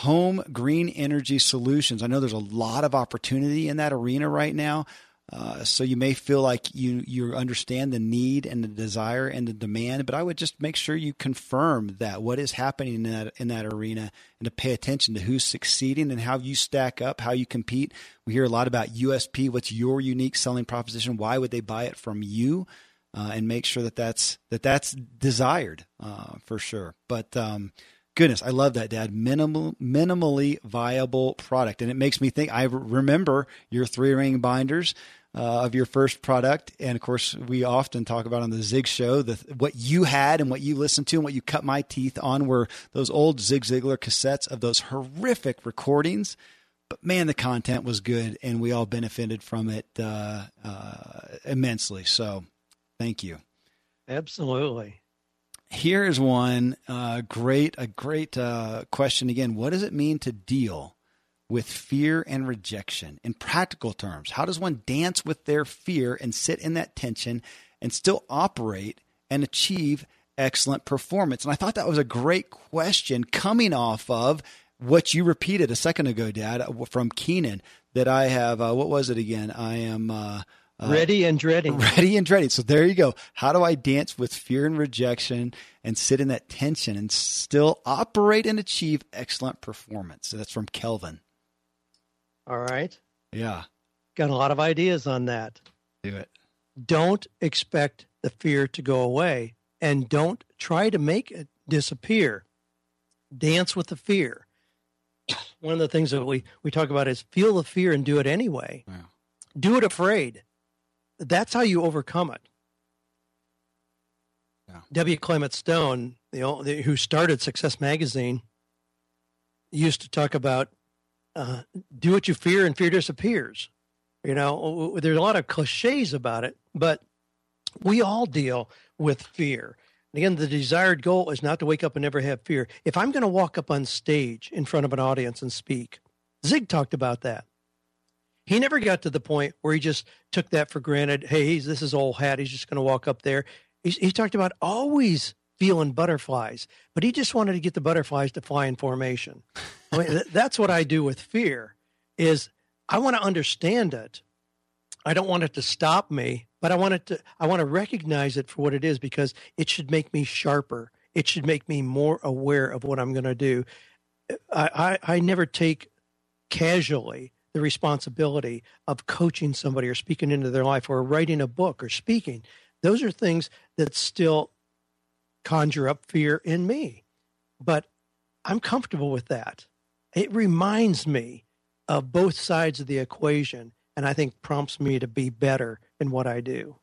home green energy solutions. I know there's a lot of opportunity in that arena right now. Uh, so you may feel like you, you understand the need and the desire and the demand, but I would just make sure you confirm that what is happening in that, in that arena, and to pay attention to who's succeeding and how you stack up, how you compete. We hear a lot about U S P. What's your unique selling proposition? Why would they buy it from you? Uh, and make sure that that's, that that's desired, uh, for sure. But, um, goodness, I love that, Dad. Minimal, minimally viable product. And it makes me think, I remember your three ring binders uh, of your first product. And of course, we often talk about on the Zig Show, the, what you had and what you listened to and what you cut my teeth on were those old Zig Ziglar cassettes of those horrific recordings. But man, the content was good and we all benefited from it uh, uh, immensely. So thank you. Absolutely. Here is one uh, great, a great uh, question again. What does it mean to deal with fear and rejection. In practical terms, how does one dance with their fear and sit in that tension and still operate and achieve excellent performance? And I thought that was a great question coming off of what you repeated a second ago, Dad, from Keenan, that I have, uh, what was it again? I am... Uh, Uh, ready and dreading. Ready and dreading. So there you go. How do I dance with fear and rejection and sit in that tension and still operate and achieve excellent performance? So that's from Kelvin. All right. Yeah. Got a lot of ideas on that. Do it. Don't expect the fear to go away, and don't try to make it disappear. Dance with the fear. One of the things that we, we talk about is feel the fear and do it anyway. Wow. Do it afraid. That's how you overcome it. Yeah. W. Clement Stone, the old, the, who started Success Magazine, used to talk about uh, do what you fear and fear disappears. You know, there's a lot of cliches about it, but we all deal with fear. And again, the desired goal is not to wake up and never have fear. If I'm going to walk up on stage in front of an audience and speak, Zig talked about that. He never got to the point where he just took that for granted. Hey, he's, this is old hat. He's just going to walk up there. He, he talked about always feeling butterflies, but he just wanted to get the butterflies to fly in formation. I mean, th- that's what I do with fear is I want to understand it. I don't want it to stop me, but I want it to, I want to recognize it for what it is, because it should make me sharper. It should make me more aware of what I'm going to do. I, I, I never take casually the responsibility of coaching somebody or speaking into their life or writing a book or speaking. Those are things that still conjure up fear in me, but I'm comfortable with that. It reminds me of both sides of the equation, and I think prompts me to be better in what I do.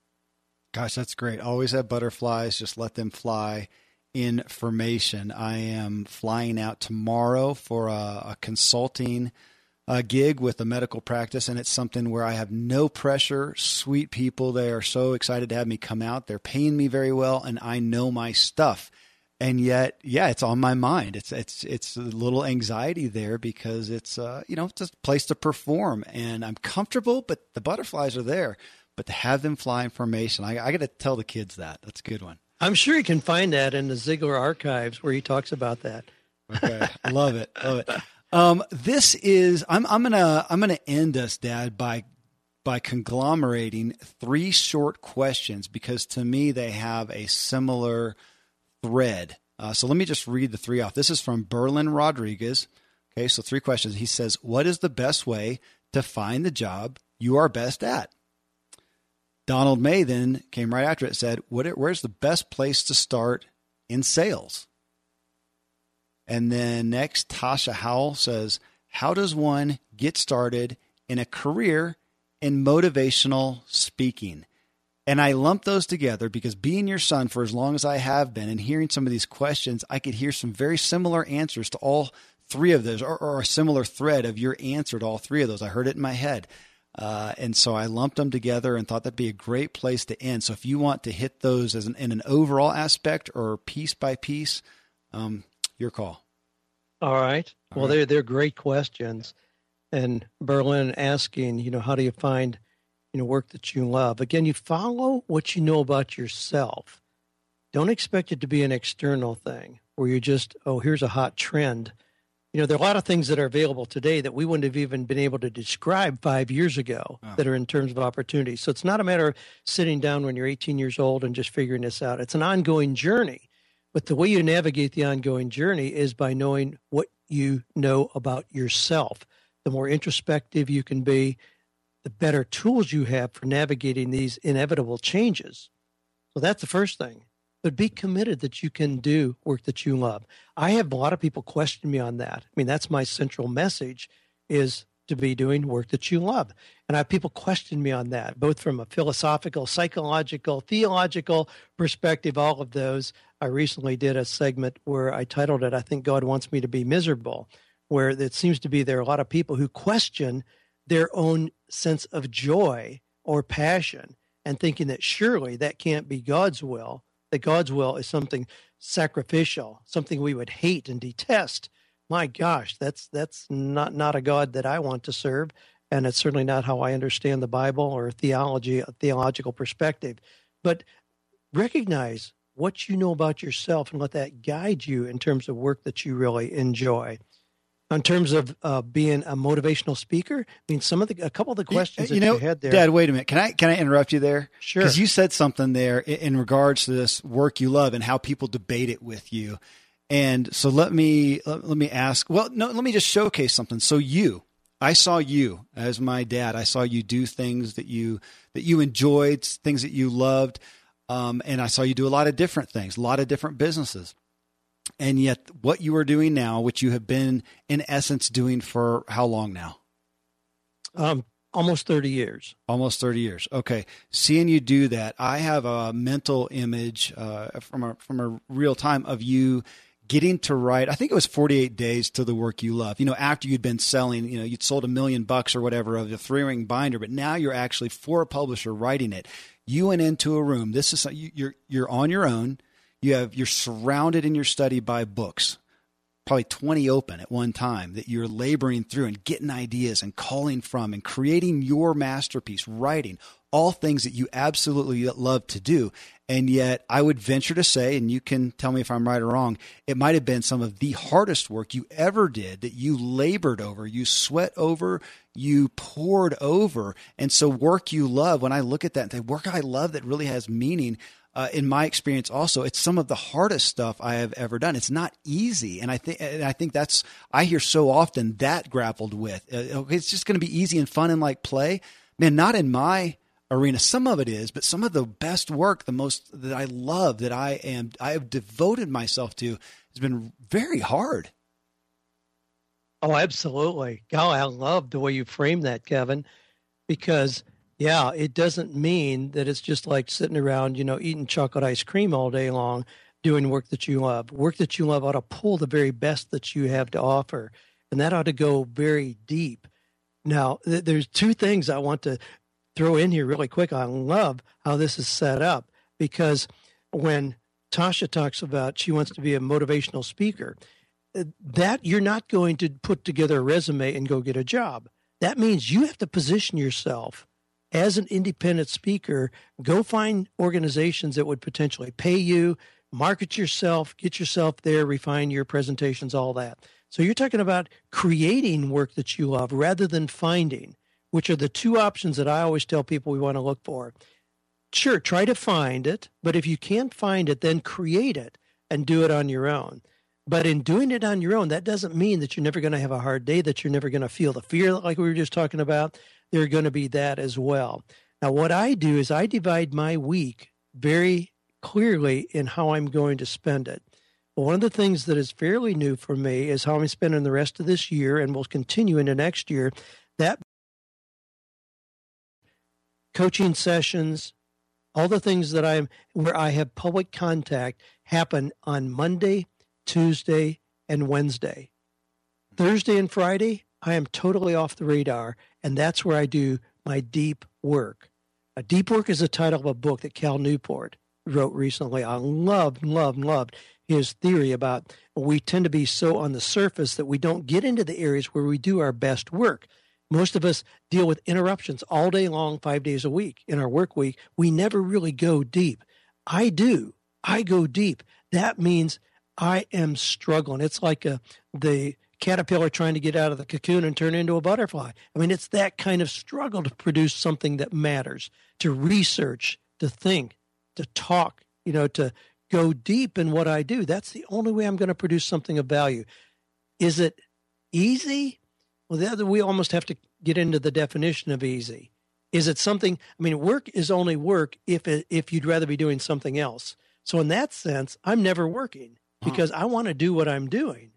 Gosh, that's great. Always have butterflies. Just let them fly in formation. I am flying out tomorrow for a, a consulting a gig with a medical practice, and it's something where I have no pressure. Sweet people. They are so excited to have me come out. They're paying me very well, and I know my stuff. And yet, yeah, it's on my mind. It's, it's, it's a little anxiety there because it's, uh, you know, it's just a place to perform, and I'm comfortable, but the butterflies are there. But to have them fly in formation, I, I got to tell the kids that. That's a good one. I'm sure you can find that in the Ziglar archives where he talks about that. Okay. Love it. Love it. Um, this is, I'm, I'm going to, I'm going to end us, Dad, by, by conglomerating three short questions, because to me, they have a similar thread. Uh, so let me just read the three off. This is from Berlin Rodriguez. Okay. So three questions. He says, what is the best way to find the job you are best at? Donald May then came right after it, said, what, where's the best place to start in sales? And then next, Tasha Howell says, how does one get started in a career in motivational speaking? And I lump those together because being your son for as long as I have been and hearing some of these questions, I could hear some very similar answers to all three of those, or, or a similar thread of your answer to all three of those. I heard it in my head. Uh, and so I lumped them together and thought that'd be a great place to end. So if you want to hit those as an, in an overall aspect or piece by piece, um, your call. All right. Well, they're, they're great questions. And Berlin asking, you know, how do you find, you know, work that you love? Again, you follow what you know about yourself. Don't expect it to be an external thing where you just, oh, here's a hot trend. You know, there are a lot of things that are available today that we wouldn't have even been able to describe five years ago oh. that are in terms of opportunities. So it's not a matter of sitting down when you're eighteen years old and just figuring this out. It's an ongoing journey. But the way you navigate the ongoing journey is by knowing what you know about yourself. The more introspective you can be, the better tools you have for navigating these inevitable changes. So that's the first thing. But be committed that you can do work that you love. I have a lot of people question me on that. I mean, that's my central message, is to be doing work that you love. And I have people question me on that, both from a philosophical, psychological, theological perspective, all of those. I recently did a segment where I titled it, I Think God Wants Me to Be Miserable, where it seems to be there are a lot of people who question their own sense of joy or passion and thinking that surely that can't be God's will, that God's will is something sacrificial, something we would hate and detest. my gosh, that's that's not, not a God that I want to serve. And it's certainly not how I understand the Bible or theology, a theological perspective. But recognize what you know about yourself and let that guide you in terms of work that you really enjoy. In terms of uh, being a motivational speaker, I mean, some of the a couple of the questions you, you that know, you had there. Dad, wait a minute. Can I can I interrupt you there? Sure. Because you said something there in, in regards to this work you love and how people debate it with you. And so let me let, let me ask. Well, no, let me just showcase something. So you, I saw you as my dad. I saw you do things that you that you enjoyed, things that you loved, um, and I saw you do a lot of different things, a lot of different businesses. And yet what you are doing now, which you have been in essence doing for how long now? Um, almost thirty years. Almost thirty years. Okay. Seeing you do that, I have a mental image uh, from a, from a real time of you getting to write, I think it was forty-eight days to the work you love. You know, after you'd been selling, you know, you'd sold a million bucks or whatever of the three ring binder, but now you're actually for a publisher writing it. You went into a room. This is, you're, you're on your own. You have, you're surrounded in your study by books, probably twenty open at one time that you're laboring through and getting ideas and calling from and creating your masterpiece, writing all things that you absolutely love to do. And yet I would venture to say, and you can tell me if I'm right or wrong, it might've been some of the hardest work you ever did that you labored over, you sweat over, you poured over. And so work you love, when I look at that and say, work I love that really has meaning, Uh, in my experience also, it's some of the hardest stuff I have ever done. It's not easy. And I think, and I think that's, I hear so often that grappled with, uh, it's just going to be easy and fun and like play, man, not in my arena. Some of it is, but some of the best work, the most that I love that I am, I have devoted myself to has been very hard. Oh, absolutely. God, I love the way you frame that, Kevin, because yeah, it doesn't mean that it's just like sitting around, you know, eating chocolate ice cream all day long, doing work that you love. Work that you love ought to pull the very best that you have to offer, and that ought to go very deep. Now, th- there's two things I want to throw in here really quick. I love how this is set up because when Tasha talks about she wants to be a motivational speaker, that you're not going to put together a resume and go get a job. That means you have to position yourself as an independent speaker. Go find organizations that would potentially pay you, market yourself, get yourself there, refine your presentations, all that. So you're talking about creating work that you love rather than finding, which are the two options that I always tell people we want to look for. Sure, try to find it, but if you can't find it, then create it and do it on your own. But in doing it on your own, that doesn't mean that you're never going to have a hard day, that you're never going to feel the fear like we were just talking about. They're going to be that as well. Now, what I do is I divide my week very clearly in how I'm going to spend it. But one of the things that is fairly new for me is how I'm spending the rest of this year and will continue into next year. That coaching sessions, all the things that I'm where I have public contact happen on Monday, Tuesday, and Wednesday. Thursday and Friday, I am totally off the radar, and that's where I do my deep work. A deep work is the title of a book that Cal Newport wrote recently. I love, love, loved his theory about we tend to be so on the surface that we don't get into the areas where we do our best work. Most of us deal with interruptions all day long, five days a week in our work week. We never really go deep. I do. I go deep. That means I am struggling. It's like a, the caterpillar trying to get out of the cocoon and turn into a butterfly. I mean, it's that kind of struggle to produce something that matters, to research, to think, to talk, you know, to go deep in what I do. That's the only way I'm going to produce something of value. Is it easy? Well, the other, we almost have to get into the definition of easy. Is it something, I mean, work is only work if it, if you'd rather be doing something else. So in that sense, I'm never working because I want to do what I'm doing.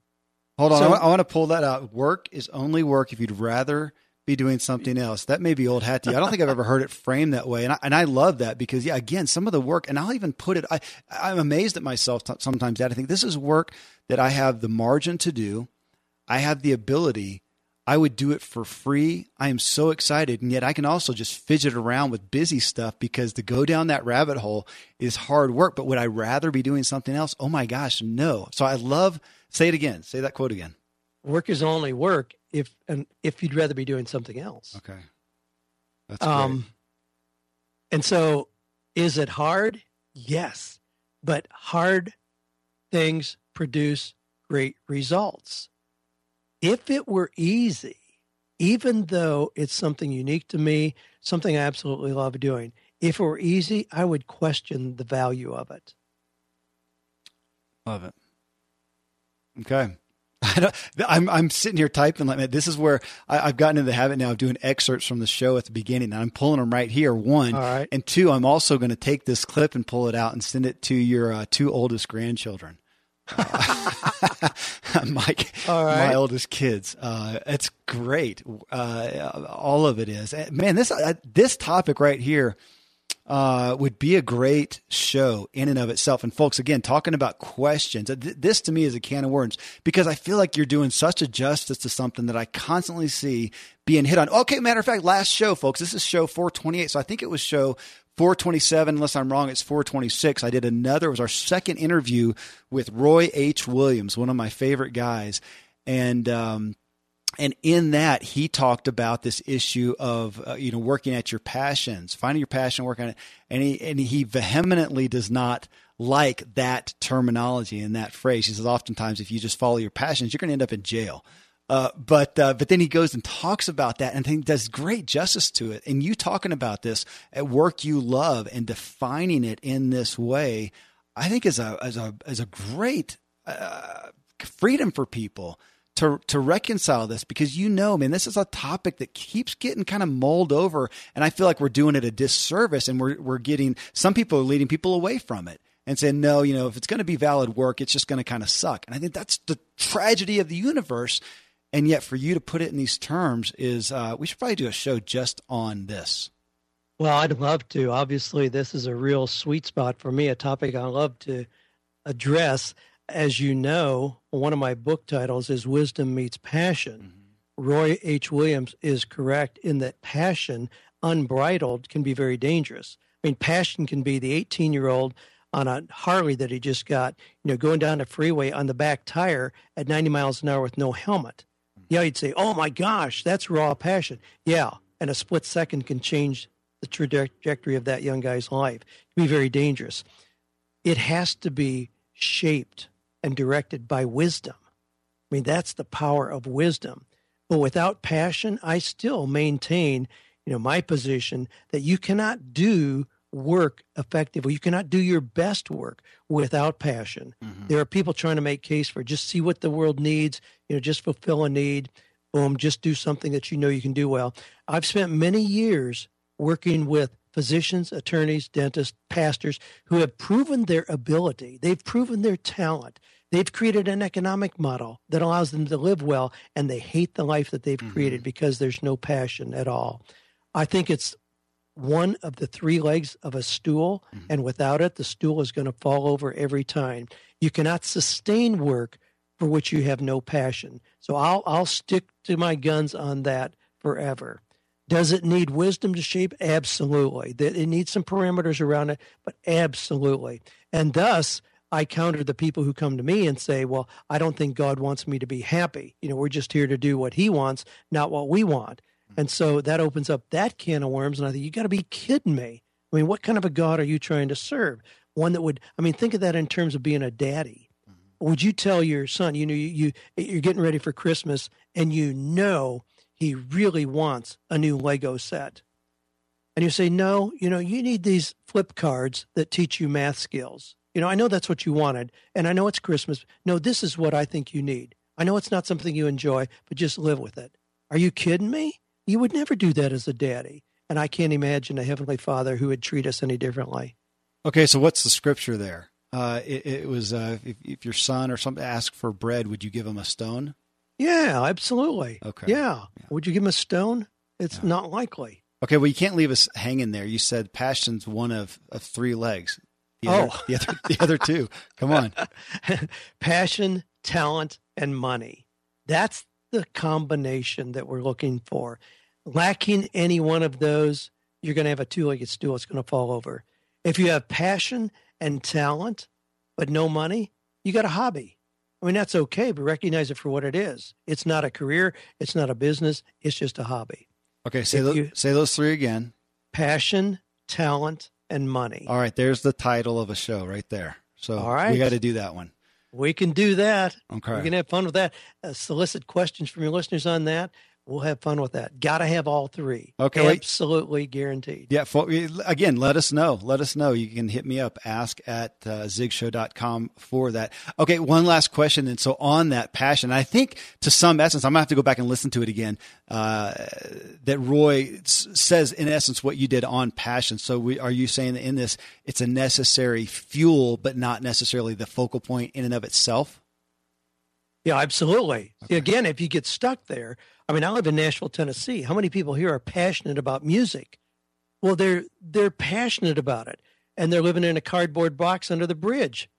Hold on. So, I, want, I want to pull that out. Work is only work if you'd rather be doing something else. That may be old hat to you. I don't think I've ever heard it framed that way. And I, and I love that because, yeah, again, some of the work, and I'll even put it, I, I'm amazed at myself t- sometimes that I think this is work that I have the margin to do. I have the ability. I would do it for free. I am so excited. And yet I can also just fidget around with busy stuff because to go down that rabbit hole is hard work. But would I rather be doing something else? Oh my gosh, no. So I love Say it again. Say that quote again. work is only work if and if you'd rather be doing something else. Okay. That's um, great. And so is it hard? Yes. But hard things produce great results. If it were easy, even though it's something unique to me, something I absolutely love doing, if it were easy, I would question the value of it. Love it. Okay. I don't, I'm I'm sitting here typing like, man, this is where I, I've gotten into the habit now of doing excerpts from the show at the beginning, and I'm pulling them right here. One, right. And two, I'm also going to take this clip and pull it out and send it to your uh, two oldest grandchildren, uh, Mike, all right. My oldest kids. Uh, it's great. Uh, all of it is, man. This uh, this topic right here uh, would be a great show in and of itself. And folks, again, talking about questions, th- this to me is a can of worms, because I feel like you're doing such a justice to something that I constantly see being hit on. Okay. Matter of fact, last show, folks, this is show four twenty-eight. So I think it was show four twenty-seven, unless I'm wrong, it's four twenty-six. I did another, it was our second interview with Roy H. Williams, one of my favorite guys. And, um, And in that, he talked about this issue of, uh, you know, working at your passions, finding your passion, working on it. And he, and he vehemently does not like that terminology and that phrase. He says, oftentimes, if you just follow your passions, you're going to end up in jail. Uh, but, uh, but then he goes and talks about that and then does great justice to it. And you talking about this at work you love and defining it in this way, I think is a, is a, is a great uh, freedom for people to to reconcile this, because, you know, man, this is a topic that keeps getting kind of mulled over. And I feel like we're doing it a disservice, and we're, we're getting, some people are leading people away from it and saying, no, you know, if it's going to be valid work, it's just going to kind of suck. And I think that's the tragedy of the universe. And yet for you to put it in these terms is, uh, we should probably do a show just on this. Well, I'd love to. Obviously, this is a real sweet spot for me, a topic I love to address. As you know, one of my book titles is Wisdom Meets Passion. Mm-hmm. Roy H. Williams is correct in that passion, unbridled, can be very dangerous. I mean, passion can be the eighteen-year-old on a Harley that he just got, you know, going down a freeway on the back tire at ninety miles an hour with no helmet. Mm-hmm. Yeah, you'd say, oh, my gosh, that's raw passion. Yeah, and a split second can change the trajectory of that young guy's life. It can be very dangerous. It has to be shaped and directed by wisdom. I mean, that's the power of wisdom. But without passion, I still maintain, you know, my position that you cannot do work effectively. You cannot do your best work without passion. Mm-hmm. There are people trying to make case for just see what the world needs, you know, just fulfill a need, boom, just do something that you know you can do well. I've spent many years working with physicians, attorneys, dentists, pastors who have proven their ability. They've proven their talent. They've created an economic model that allows them to live well, and they hate the life that they've mm-hmm. created because there's no passion at all. I think it's one of the three legs of a stool, mm-hmm. and without it, the stool is going to fall over every time. You cannot sustain work for which you have no passion. So I'll I'll stick to my guns on that forever. Does it need wisdom to shape? Absolutely. It needs some parameters around it, but absolutely. And thus, I counter the people who come to me and say, well, I don't think God wants me to be happy. You know, we're just here to do what he wants, not what we want. And so that opens up that can of worms. And I think, you got to be kidding me. I mean, what kind of a God are you trying to serve? One that would, I mean, think of that in terms of being a daddy. Would you tell your son, you know, you, you, you're getting ready for Christmas and you know he really wants a new Lego set. And you say, no, you know, you need these flip cards that teach you math skills. You know, I know that's what you wanted, and I know it's Christmas. No, this is what I think you need. I know it's not something you enjoy, but just live with it. Are you kidding me? You would never do that as a daddy. And I can't imagine a heavenly father who would treat us any differently. Okay, so what's the scripture there? Uh, it, it was, uh, if, if your son or something asked for bread, would you give him a stone? Yeah, absolutely. Okay. Yeah. yeah. Would you give him a stone? It's yeah. not likely. Okay. Well, you can't leave us hanging there. You said passion's one of, of three legs. The oh, other, the other, the other two. Come on. Passion, talent, and money. That's the combination that we're looking for. Lacking any one of those, you're going to have a two-legged stool. It's going to fall over. If you have passion and talent, but no money, you got a hobby. I mean, that's okay, but recognize it for what it is. It's not a career. It's not a business. It's just a hobby. Okay, say, the, you, say those three again. Passion, talent, and money. All right, there's the title of a show right there. So all right. We got to do that one. We can do that. Okay. We can have fun with that. Uh, solicit questions from your listeners on that. We'll have fun with that. Got to have all three. Okay. Absolutely guaranteed. Yeah. For, again, let us know. Let us know. You can hit me up. Ask at uh, zig show dot com for that. Okay. One last question. And so on that passion, I think to some essence, I'm going to have to go back and listen to it again, uh, that Roy s- says in essence what you did on passion. So we, are you saying that in this, it's a necessary fuel, but not necessarily the focal point in and of itself? Yeah, absolutely. Okay. Again, if you get stuck there, I mean, I live in Nashville, Tennessee. How many people here are passionate about music? Well, they're they're passionate about it, and they're living in a cardboard box under the bridge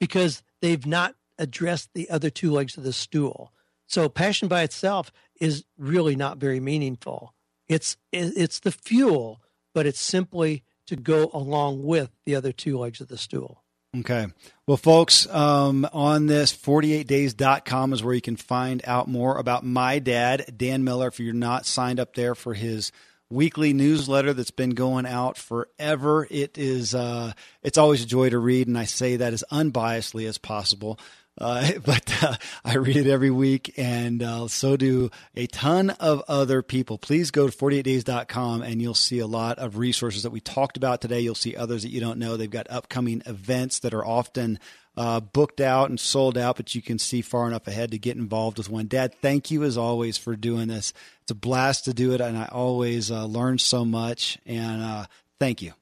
because they've not addressed the other two legs of the stool. So passion by itself is really not very meaningful. It's it's the fuel, but it's simply to go along with the other two legs of the stool. Okay. Well, folks, um, on this forty-eight days dot com is where you can find out more about my dad, Dan Miller. If you're not signed up there for his weekly newsletter that's been going out forever, it is, uh, it's always a joy to read. And I say that as unbiasedly as possible. Uh, but uh, I read it every week, and uh, so do a ton of other people. Please go to forty-eight days dot com, and you'll see a lot of resources that we talked about today. You'll see others that you don't know. They've got upcoming events that are often uh, booked out and sold out, but you can see far enough ahead to get involved with one. Dad, thank you as always for doing this. It's a blast to do it, and I always uh, learn so much, and uh, thank you.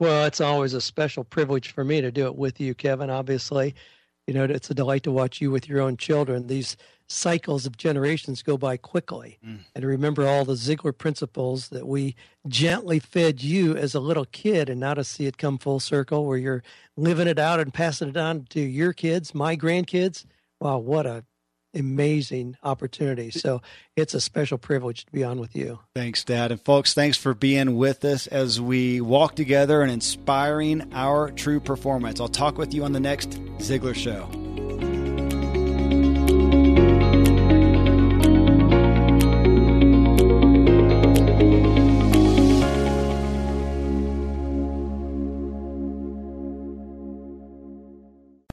Well, it's always a special privilege for me to do it with you, Kevin, obviously. You know, it's a delight to watch you with your own children. These cycles of generations go by quickly. Mm. And to remember all the Ziglar principles that we gently fed you as a little kid, and now to see it come full circle where you're living it out and passing it on to your kids, my grandkids. Wow, what a amazing opportunity. So it's a special privilege to be on with you. Thanks, Dad. And folks, thanks for being with us as we walk together and inspiring our true performance. I'll talk with you on the next Ziglar Show.